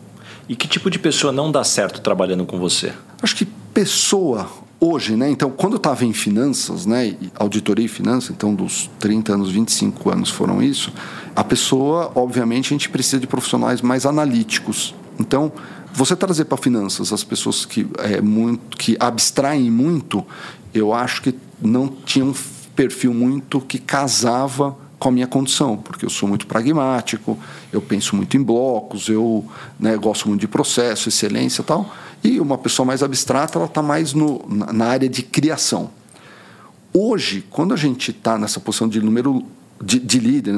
E que tipo de pessoa não dá certo trabalhando com você? Acho que pessoa hoje, né? Então, quando eu estava em finanças, né, auditoria e finanças, então dos 30 anos, 25 anos foram isso. A pessoa, obviamente, a gente precisa de profissionais mais analíticos. Então, você trazer para finanças as pessoas que abstraem muito, eu acho que não tinham perfil muito que casava com a minha condição, porque eu sou muito pragmático, eu penso muito em blocos, eu, né, gosto muito de processo, excelência e tal, e uma pessoa mais abstrata, ela está mais na área de criação. Hoje, quando a gente está nessa posição de número de líder,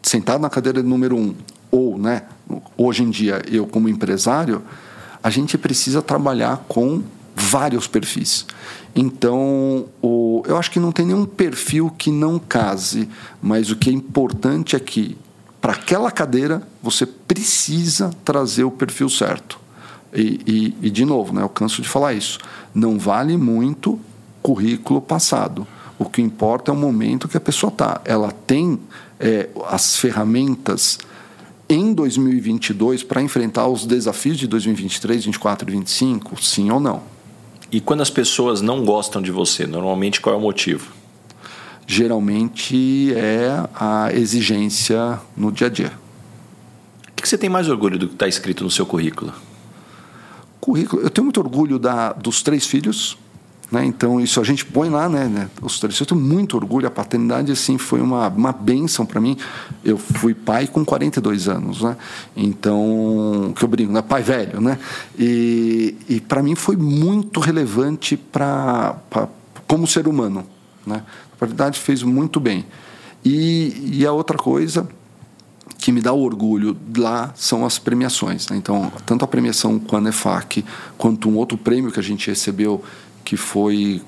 sentado na cadeira de número 1, ou, né, hoje em dia, eu como empresário, a gente precisa trabalhar com vários perfis. Então, eu acho que não tem nenhum perfil que não case, mas o que é importante é que, para aquela cadeira, você precisa trazer o perfil certo. E de novo, né, eu canso de falar isso, não vale muito currículo passado. O que importa é o momento que a pessoa está. Ela tem as ferramentas em 2022 para enfrentar os desafios de 2023, 2024 e 2025, sim ou não? E quando as pessoas não gostam de você, normalmente qual é o motivo? Geralmente é a exigência no dia a dia. O que você tem mais orgulho do que está escrito no seu currículo? Eu tenho muito orgulho dos 3 filhos, Né? Então, isso a gente põe lá, né? Os tutores, eu tenho muito orgulho, a paternidade assim, foi uma bênção para mim. Eu fui pai com 42 anos, né? Então, que eu brinco, né? Pai velho. Né? E para mim foi muito relevante pra, como ser humano. Né? A paternidade fez muito bem. E a outra coisa que me dá orgulho lá são as premiações. Né? Então, tanto a premiação com a NEFAC quanto um outro prêmio que a gente recebeu, que foi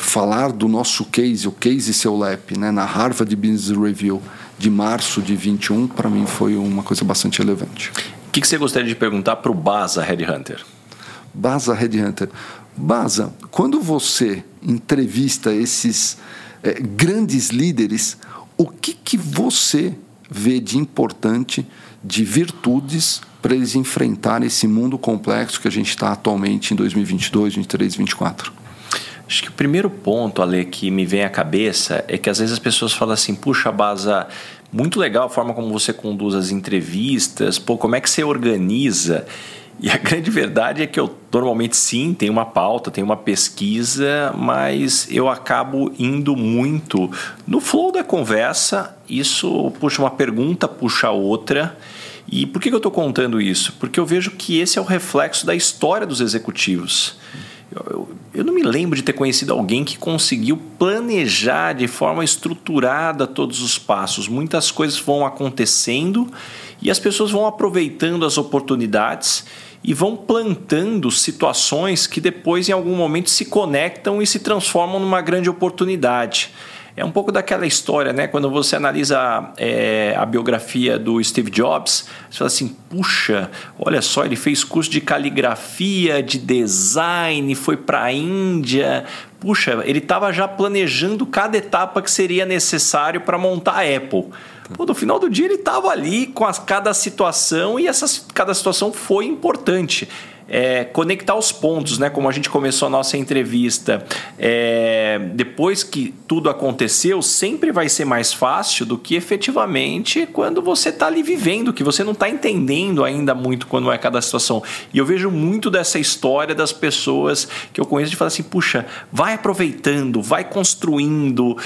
falar do nosso case, o case Seu Lep, né, na Harvard Business Review de março de 21, para mim foi uma coisa bastante relevante. O que você gostaria de perguntar para o Baza Headhunter? Baza Headhunter. Baza, quando você entrevista esses grandes líderes, o que você vê de importante, de virtudes, para eles enfrentarem esse mundo complexo que a gente está atualmente em 2022, 2023, 2024? Acho que o primeiro ponto, Ale, que me vem à cabeça é que às vezes as pessoas falam assim, puxa, Baza, muito legal a forma como você conduz as entrevistas, pô, como é que você organiza? E a grande verdade é que eu normalmente sim, tenho uma pauta, tenho uma pesquisa, mas eu acabo indo muito no flow da conversa, isso puxa uma pergunta, puxa outra. E por que eu estou contando isso? Porque eu vejo que esse é o reflexo da história dos executivos. Eu não me lembro de ter conhecido alguém que conseguiu planejar de forma estruturada todos os passos. Muitas coisas vão acontecendo e as pessoas vão aproveitando as oportunidades e vão plantando situações que depois em algum momento se conectam e se transformam numa grande oportunidade. É um pouco daquela história, né? Quando você analisa a biografia do Steve Jobs, você fala assim, puxa, olha só, ele fez curso de caligrafia, de design, foi para a Índia. Puxa, ele estava já planejando cada etapa que seria necessário para montar a Apple. Pô, no final do dia ele estava ali com cada situação e cada situação foi importante. Conectar os pontos, né? Como a gente começou a nossa entrevista, depois que tudo aconteceu, sempre vai ser mais fácil do que efetivamente quando você está ali vivendo, que você não está entendendo ainda muito quando é cada situação. E eu vejo muito dessa história das pessoas que eu conheço de falar assim, puxa, vai aproveitando, vai construindo,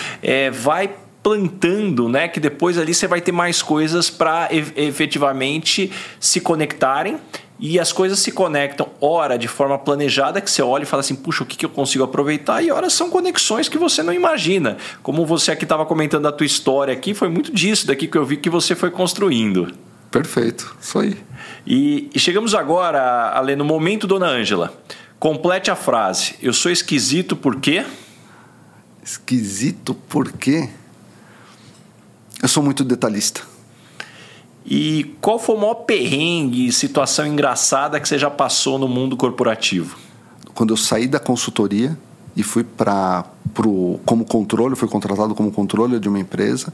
vai plantando, né? Que depois ali você vai ter mais coisas para efetivamente se conectarem. E as coisas se conectam, ora, de forma planejada, que você olha e fala assim, puxa, o que eu consigo aproveitar? E ora, são conexões que você não imagina. Como você aqui estava comentando a tua história aqui, foi muito disso daqui que eu vi que você foi construindo. Perfeito, isso aí. E chegamos agora, Ale, no momento, Dona Ângela. Complete a frase. Eu sou esquisito por quê? Esquisito por quê? Eu sou muito detalhista. E qual foi o maior perrengue, situação engraçada que você já passou no mundo corporativo? Quando eu saí da consultoria e fui fui contratado como controle de uma empresa,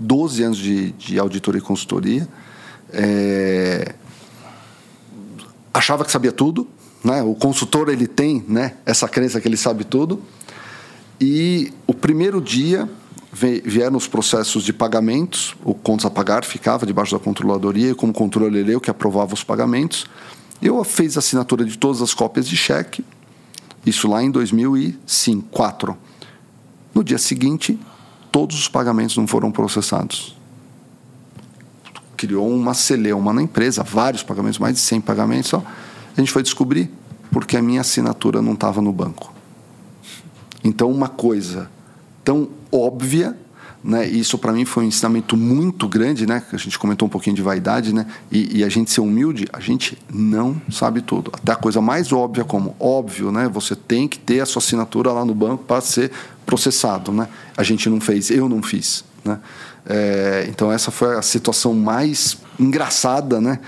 12 anos de auditoria e consultoria, achava que sabia tudo, né? O consultor ele tem, né, essa crença que ele sabe tudo, e o primeiro dia vieram os processos de pagamentos, o contas a pagar ficava debaixo da controladoria e como controller eu que aprovava os pagamentos. Eu fiz a assinatura de todas as cópias de cheque, isso lá em 2004. No dia seguinte, todos os pagamentos não foram processados. Criou uma celeuma na empresa, vários pagamentos, mais de 100 pagamentos. Só. A gente foi descobrir porque a minha assinatura não estava no banco. Então, uma coisa tão óbvia, né? Isso para mim foi um ensinamento muito grande, né? A gente comentou um pouquinho de vaidade, né? E a gente ser humilde, a gente não sabe tudo, até a coisa mais óbvia como óbvio, né? Você tem que ter a sua assinatura lá no banco para ser processado, né? A gente não fez, eu não fiz, né? Então essa foi a situação mais engraçada, né?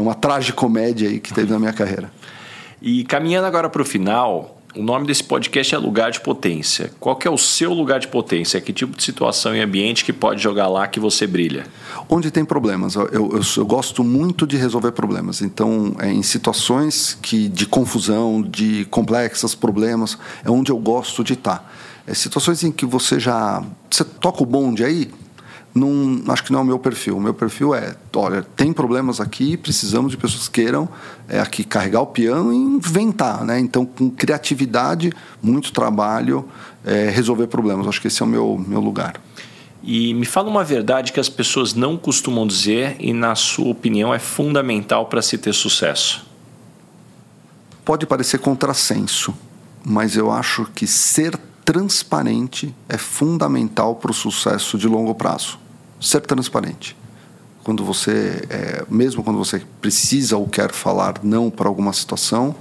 Uma tragicomédia aí que teve na minha carreira. E caminhando agora para o final, o nome desse podcast é Lugar de Potência. Qual que é o seu lugar de potência? Que tipo de situação e ambiente que pode jogar lá que você brilha? Onde tem problemas. Eu gosto muito de resolver problemas. Então, em situações de confusão, de complexos problemas, é onde eu gosto de estar. Situações em que você toca o bonde aí, não, acho que não é o meu perfil. O meu perfil é, olha, tem problemas aqui, precisamos de pessoas que queiram aqui carregar o piano e inventar, né? Então, com criatividade, muito trabalho, resolver problemas. Acho que esse é o meu lugar. E me fala uma verdade que as pessoas não costumam dizer e, na sua opinião, é fundamental para se ter sucesso. Pode parecer contrassenso, mas eu acho que ser transparente é fundamental para o sucesso de longo prazo. Ser transparente. Quando você, mesmo quando você precisa ou quer falar não para alguma situação,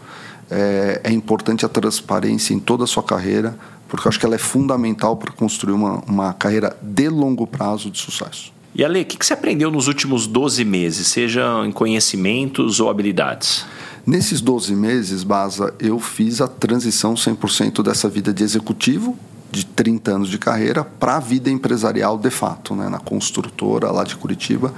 é importante a transparência em toda a sua carreira, porque eu acho que ela é fundamental para construir uma carreira de longo prazo de sucesso. E, Ale, o que você aprendeu nos últimos 12 meses, seja em conhecimentos ou habilidades? Nesses 12 meses, Baza, eu fiz a transição 100% dessa vida de executivo, de 30 anos de carreira, para a vida empresarial de fato, né, na construtora lá de Curitiba.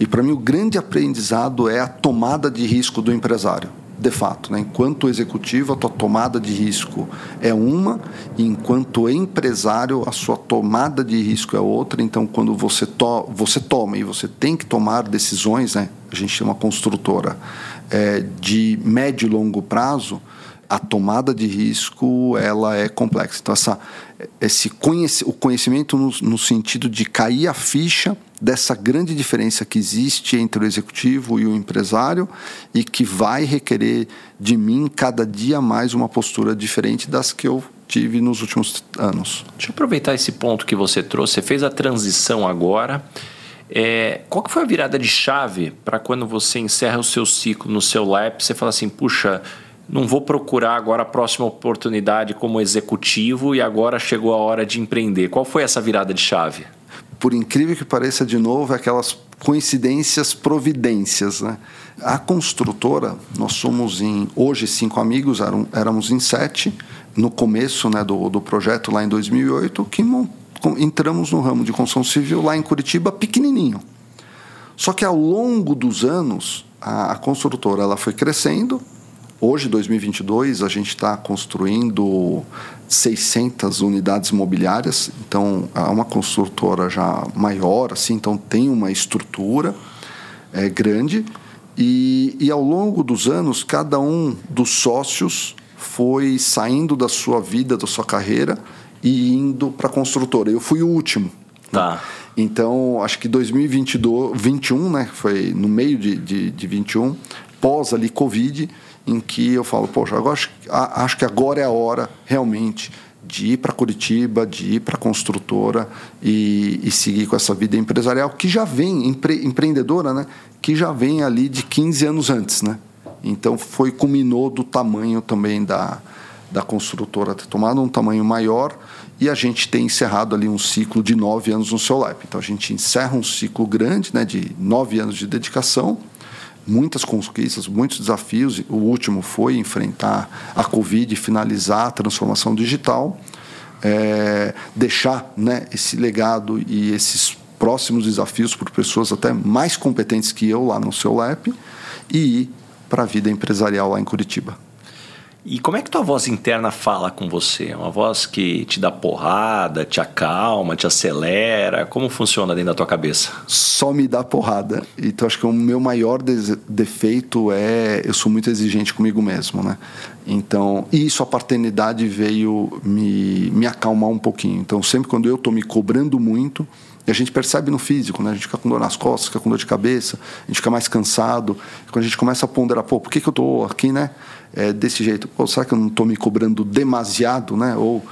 E, para mim, o grande aprendizado é a tomada de risco do empresário. De fato, né? Enquanto executivo, a tua tomada de risco é uma, e enquanto empresário, a sua tomada de risco é outra. Então, quando você toma, e você tem que tomar decisões, né? A gente chama construtora, de médio e longo prazo, a tomada de risco ela é complexa. Então, o conhecimento no sentido de cair a ficha dessa grande diferença que existe entre o executivo e o empresário e que vai requerer de mim cada dia mais uma postura diferente das que eu tive nos últimos anos. Deixa eu aproveitar esse ponto que você trouxe. Você fez a transição agora. Qual que foi a virada de chave para quando você encerra o seu ciclo no seu lab, você fala assim, puxa, não vou procurar agora a próxima oportunidade como executivo e agora chegou a hora de empreender. Qual foi essa virada de chave? Por incrível que pareça, de novo, aquelas coincidências, providências, né? A construtora, nós somos hoje 5 amigos, éramos em 7, no começo, né, do projeto lá em 2008, que entramos no ramo de construção civil lá em Curitiba, pequenininho. Só que ao longo dos anos, a construtora ela foi crescendo. Hoje, 2022, a gente está construindo 600 unidades imobiliárias. Então, é uma construtora já maior, assim, então tem uma estrutura grande. E ao longo dos anos, cada um dos sócios foi saindo da sua vida, da sua carreira e indo para a construtora. Eu fui o último. Tá. Então, acho que 2021, né, foi no meio de 21, pós ali Covid, em que eu falo, poxa, acho que agora é a hora realmente de ir para Curitiba, de ir para a construtora e seguir com essa vida empresarial que já vem, empreendedora, né? Que já vem ali de 15 anos antes, né? Então, culminou do tamanho também da construtora ter tomado um tamanho maior e a gente tem encerrado ali um ciclo de 9 anos no Seu Lep. Então, a gente encerra um ciclo grande, né? De 9 anos de dedicação, muitas conquistas, muitos desafios. O último foi enfrentar a Covid, finalizar a transformação digital, deixar, né, esse legado e esses próximos desafios por pessoas até mais competentes que eu lá no Seu Lep e ir para a vida empresarial lá em Curitiba. E como é que tua voz interna fala com você? É uma voz que te dá porrada, te acalma, te acelera? Como funciona dentro da tua cabeça? Só me dá porrada. Então, acho que o meu maior defeito é... Eu sou muito exigente comigo mesmo, né? Então, e isso, a paternidade veio me acalmar um pouquinho. Então, sempre quando eu estou me cobrando muito... E a gente percebe no físico, né? A gente fica com dor nas costas, fica com dor de cabeça, a gente fica mais cansado. Quando a gente começa a ponderar, por que eu estou aqui, né? Desse jeito? Será que eu não estou me cobrando demasiado, né? Ou,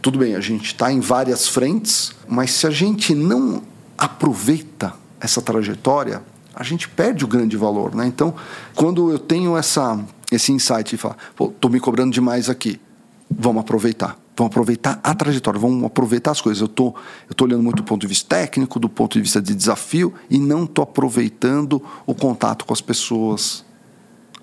tudo bem, a gente está em várias frentes, mas se a gente não aproveita essa trajetória, a gente perde o grande valor, né? Então, quando eu tenho esse insight e falar, estou me cobrando demais aqui, vamos aproveitar. Vão aproveitar a trajetória, vão aproveitar as coisas. Eu tô olhando muito do ponto de vista técnico, do ponto de vista de desafio, e não tô aproveitando o contato com as pessoas,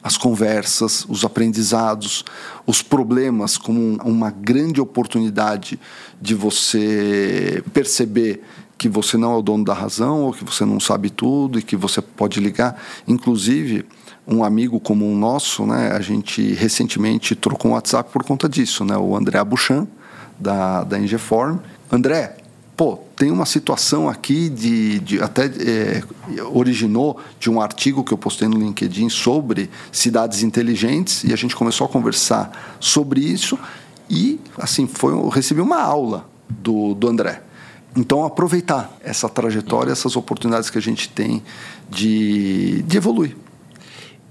as conversas, os aprendizados, os problemas como uma grande oportunidade de você perceber que você não é o dono da razão, ou que você não sabe tudo e que você pode ligar. Inclusive, um amigo comum nosso, né, a gente recentemente trocou um WhatsApp por conta disso, né, o André Abuchan, da Ingeform. André, pô, tem uma situação aqui de até originou de um artigo que eu postei no LinkedIn sobre cidades inteligentes, e a gente começou a conversar sobre isso e, assim, eu recebi uma aula do André. Então, aproveitar essa trajetória, essas oportunidades que a gente tem de evoluir.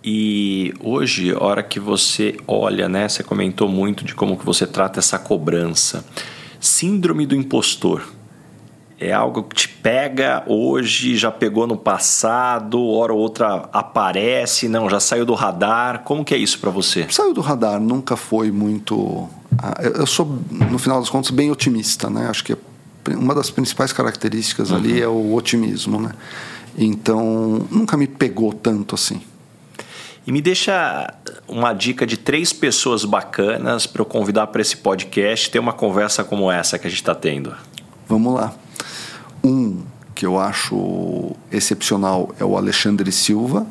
E hoje, a hora que você olha, né, você comentou muito de como que você trata essa cobrança. Síndrome do impostor. É algo que te pega hoje, já pegou no passado, hora ou outra aparece, não, já saiu do radar. Como que é isso para você? Saiu do radar, nunca foi muito... Eu sou, no final das contas, bem otimista, né? Acho que uma das principais características ali é o otimismo, né? Então, nunca me pegou tanto assim. E me deixa uma dica de 3 pessoas bacanas para eu convidar para esse podcast, ter uma conversa como essa que a gente está tendo. Vamos lá. Um que eu acho excepcional é o Alexandre Silva,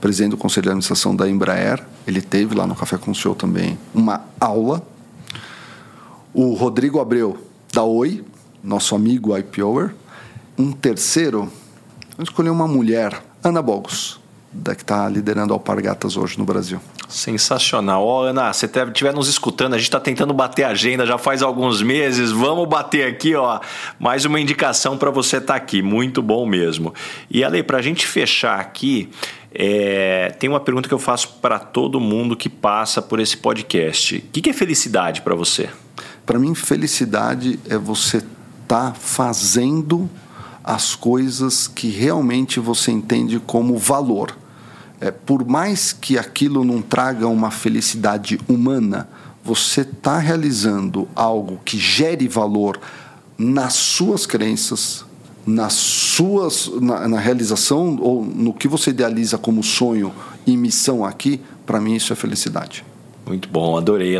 presidente do Conselho de Administração da Embraer. Ele teve lá no Café com o CEO também uma aula. O Rodrigo Abreu, da Oi, nosso amigo IPOer. Um terceiro, eu escolhi uma mulher, Ana Bogos, da que está liderando Alpargatas hoje no Brasil. Sensacional. Ó, Ana, se você estiver nos escutando, a gente está tentando bater a agenda já faz alguns meses, vamos bater aqui, ó, mais uma indicação para você estar aqui, muito bom mesmo. E, Ale, para a gente fechar aqui, tem uma pergunta que eu faço para todo mundo que passa por esse podcast. O que é felicidade para você? Para mim, felicidade é você estar fazendo as coisas que realmente você entende como valor. Por mais que aquilo não traga uma felicidade humana, você está realizando algo que gere valor nas suas crenças, na realização ou no que você idealiza como sonho e missão aqui. Para mim, isso é felicidade. Muito bom, adorei.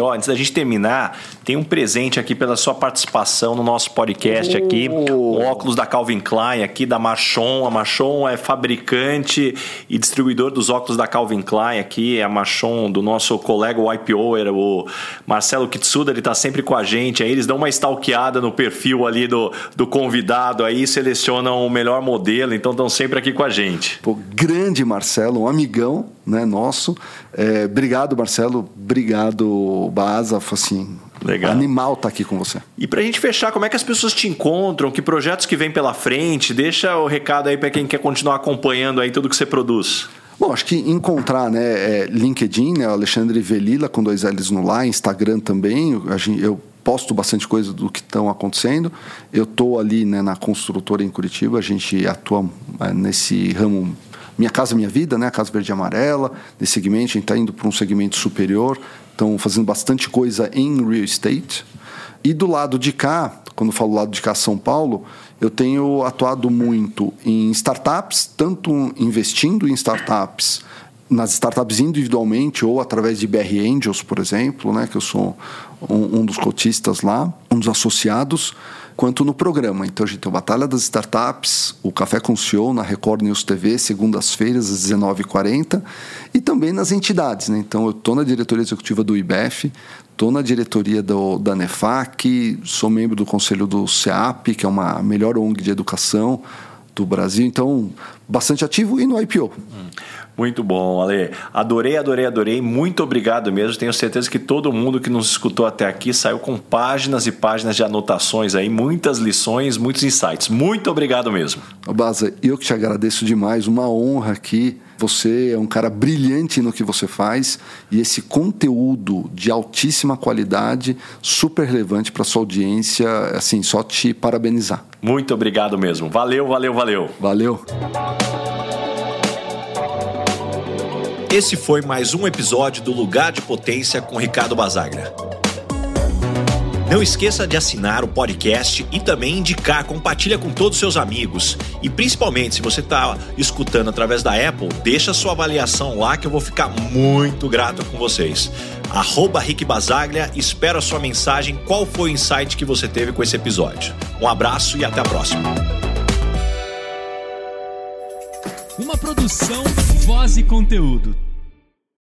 Ó, antes da gente terminar, tem um presente aqui pela sua participação no nosso podcast aqui. Um óculos da Calvin Klein aqui, da Marchon. A Marchon é fabricante e distribuidor dos óculos da Calvin Klein aqui. A Marchon do nosso colega, o IPOer, o Marcelo Kitsuda, ele está sempre com a gente. Aí eles dão uma stalkeada no perfil ali do convidado, aí selecionam o melhor modelo, então estão sempre aqui com a gente. Pô, grande Marcelo, um amigão, né, nosso. Obrigado, Marcelo. Obrigado, Baza. Assim, legal. Animal tá aqui com você. E pra gente fechar, como é que as pessoas te encontram? Que projetos que vêm pela frente? Deixa o recado aí para quem quer continuar acompanhando aí tudo que você produz. Bom, acho que encontrar, né, LinkedIn, né, Alexandre Vilella com 2 L's no lá, Instagram também. Eu posto bastante coisa do que estão acontecendo. Eu tô ali, né, na construtora em Curitiba. A gente atua nesse ramo Minha Casa Minha Vida, né? A Casa Verde e Amarela, nesse segmento, a gente está indo para um segmento superior, estão fazendo bastante coisa em real estate. E do lado de cá, quando eu falo lado de cá, São Paulo, eu tenho atuado muito em startups, tanto investindo em startups, nas startups individualmente ou através de BR Angels, por exemplo, né? Que eu sou um dos cotistas lá, um dos associados, quanto no programa. Então, a gente tem o Batalha das Startups, o Café com o CEO na Record News TV, segundas-feiras, às 19h40, e também nas entidades, né? Então, eu estou na diretoria executiva do IBEF, estou na diretoria da NEFAC, sou membro do conselho do CEOLAP, que é uma melhor ONG de educação do Brasil. Então, bastante ativo, e no IPO. Muito bom, Ale. Adorei. Muito obrigado mesmo. Tenho certeza que todo mundo que nos escutou até aqui saiu com páginas e páginas de anotações aí, muitas lições, muitos insights. Muito obrigado mesmo. Baza, eu que te agradeço demais. Uma honra aqui. Você é um cara brilhante no que você faz e esse conteúdo de altíssima qualidade, super relevante para sua audiência. Assim, só te parabenizar. Muito obrigado mesmo. Valeu. Valeu. Esse foi mais um episódio do Lugar de Potência com Ricardo Basaglia. Não esqueça de assinar o podcast e também indicar, compartilha com todos os seus amigos. E principalmente, se você está escutando através da Apple, deixa sua avaliação lá que eu vou ficar muito grato com vocês. @Rick Basaglia, espero a sua mensagem, qual foi o insight que você teve com esse episódio. Um abraço e até a próxima. Uma produção, voz e conteúdo.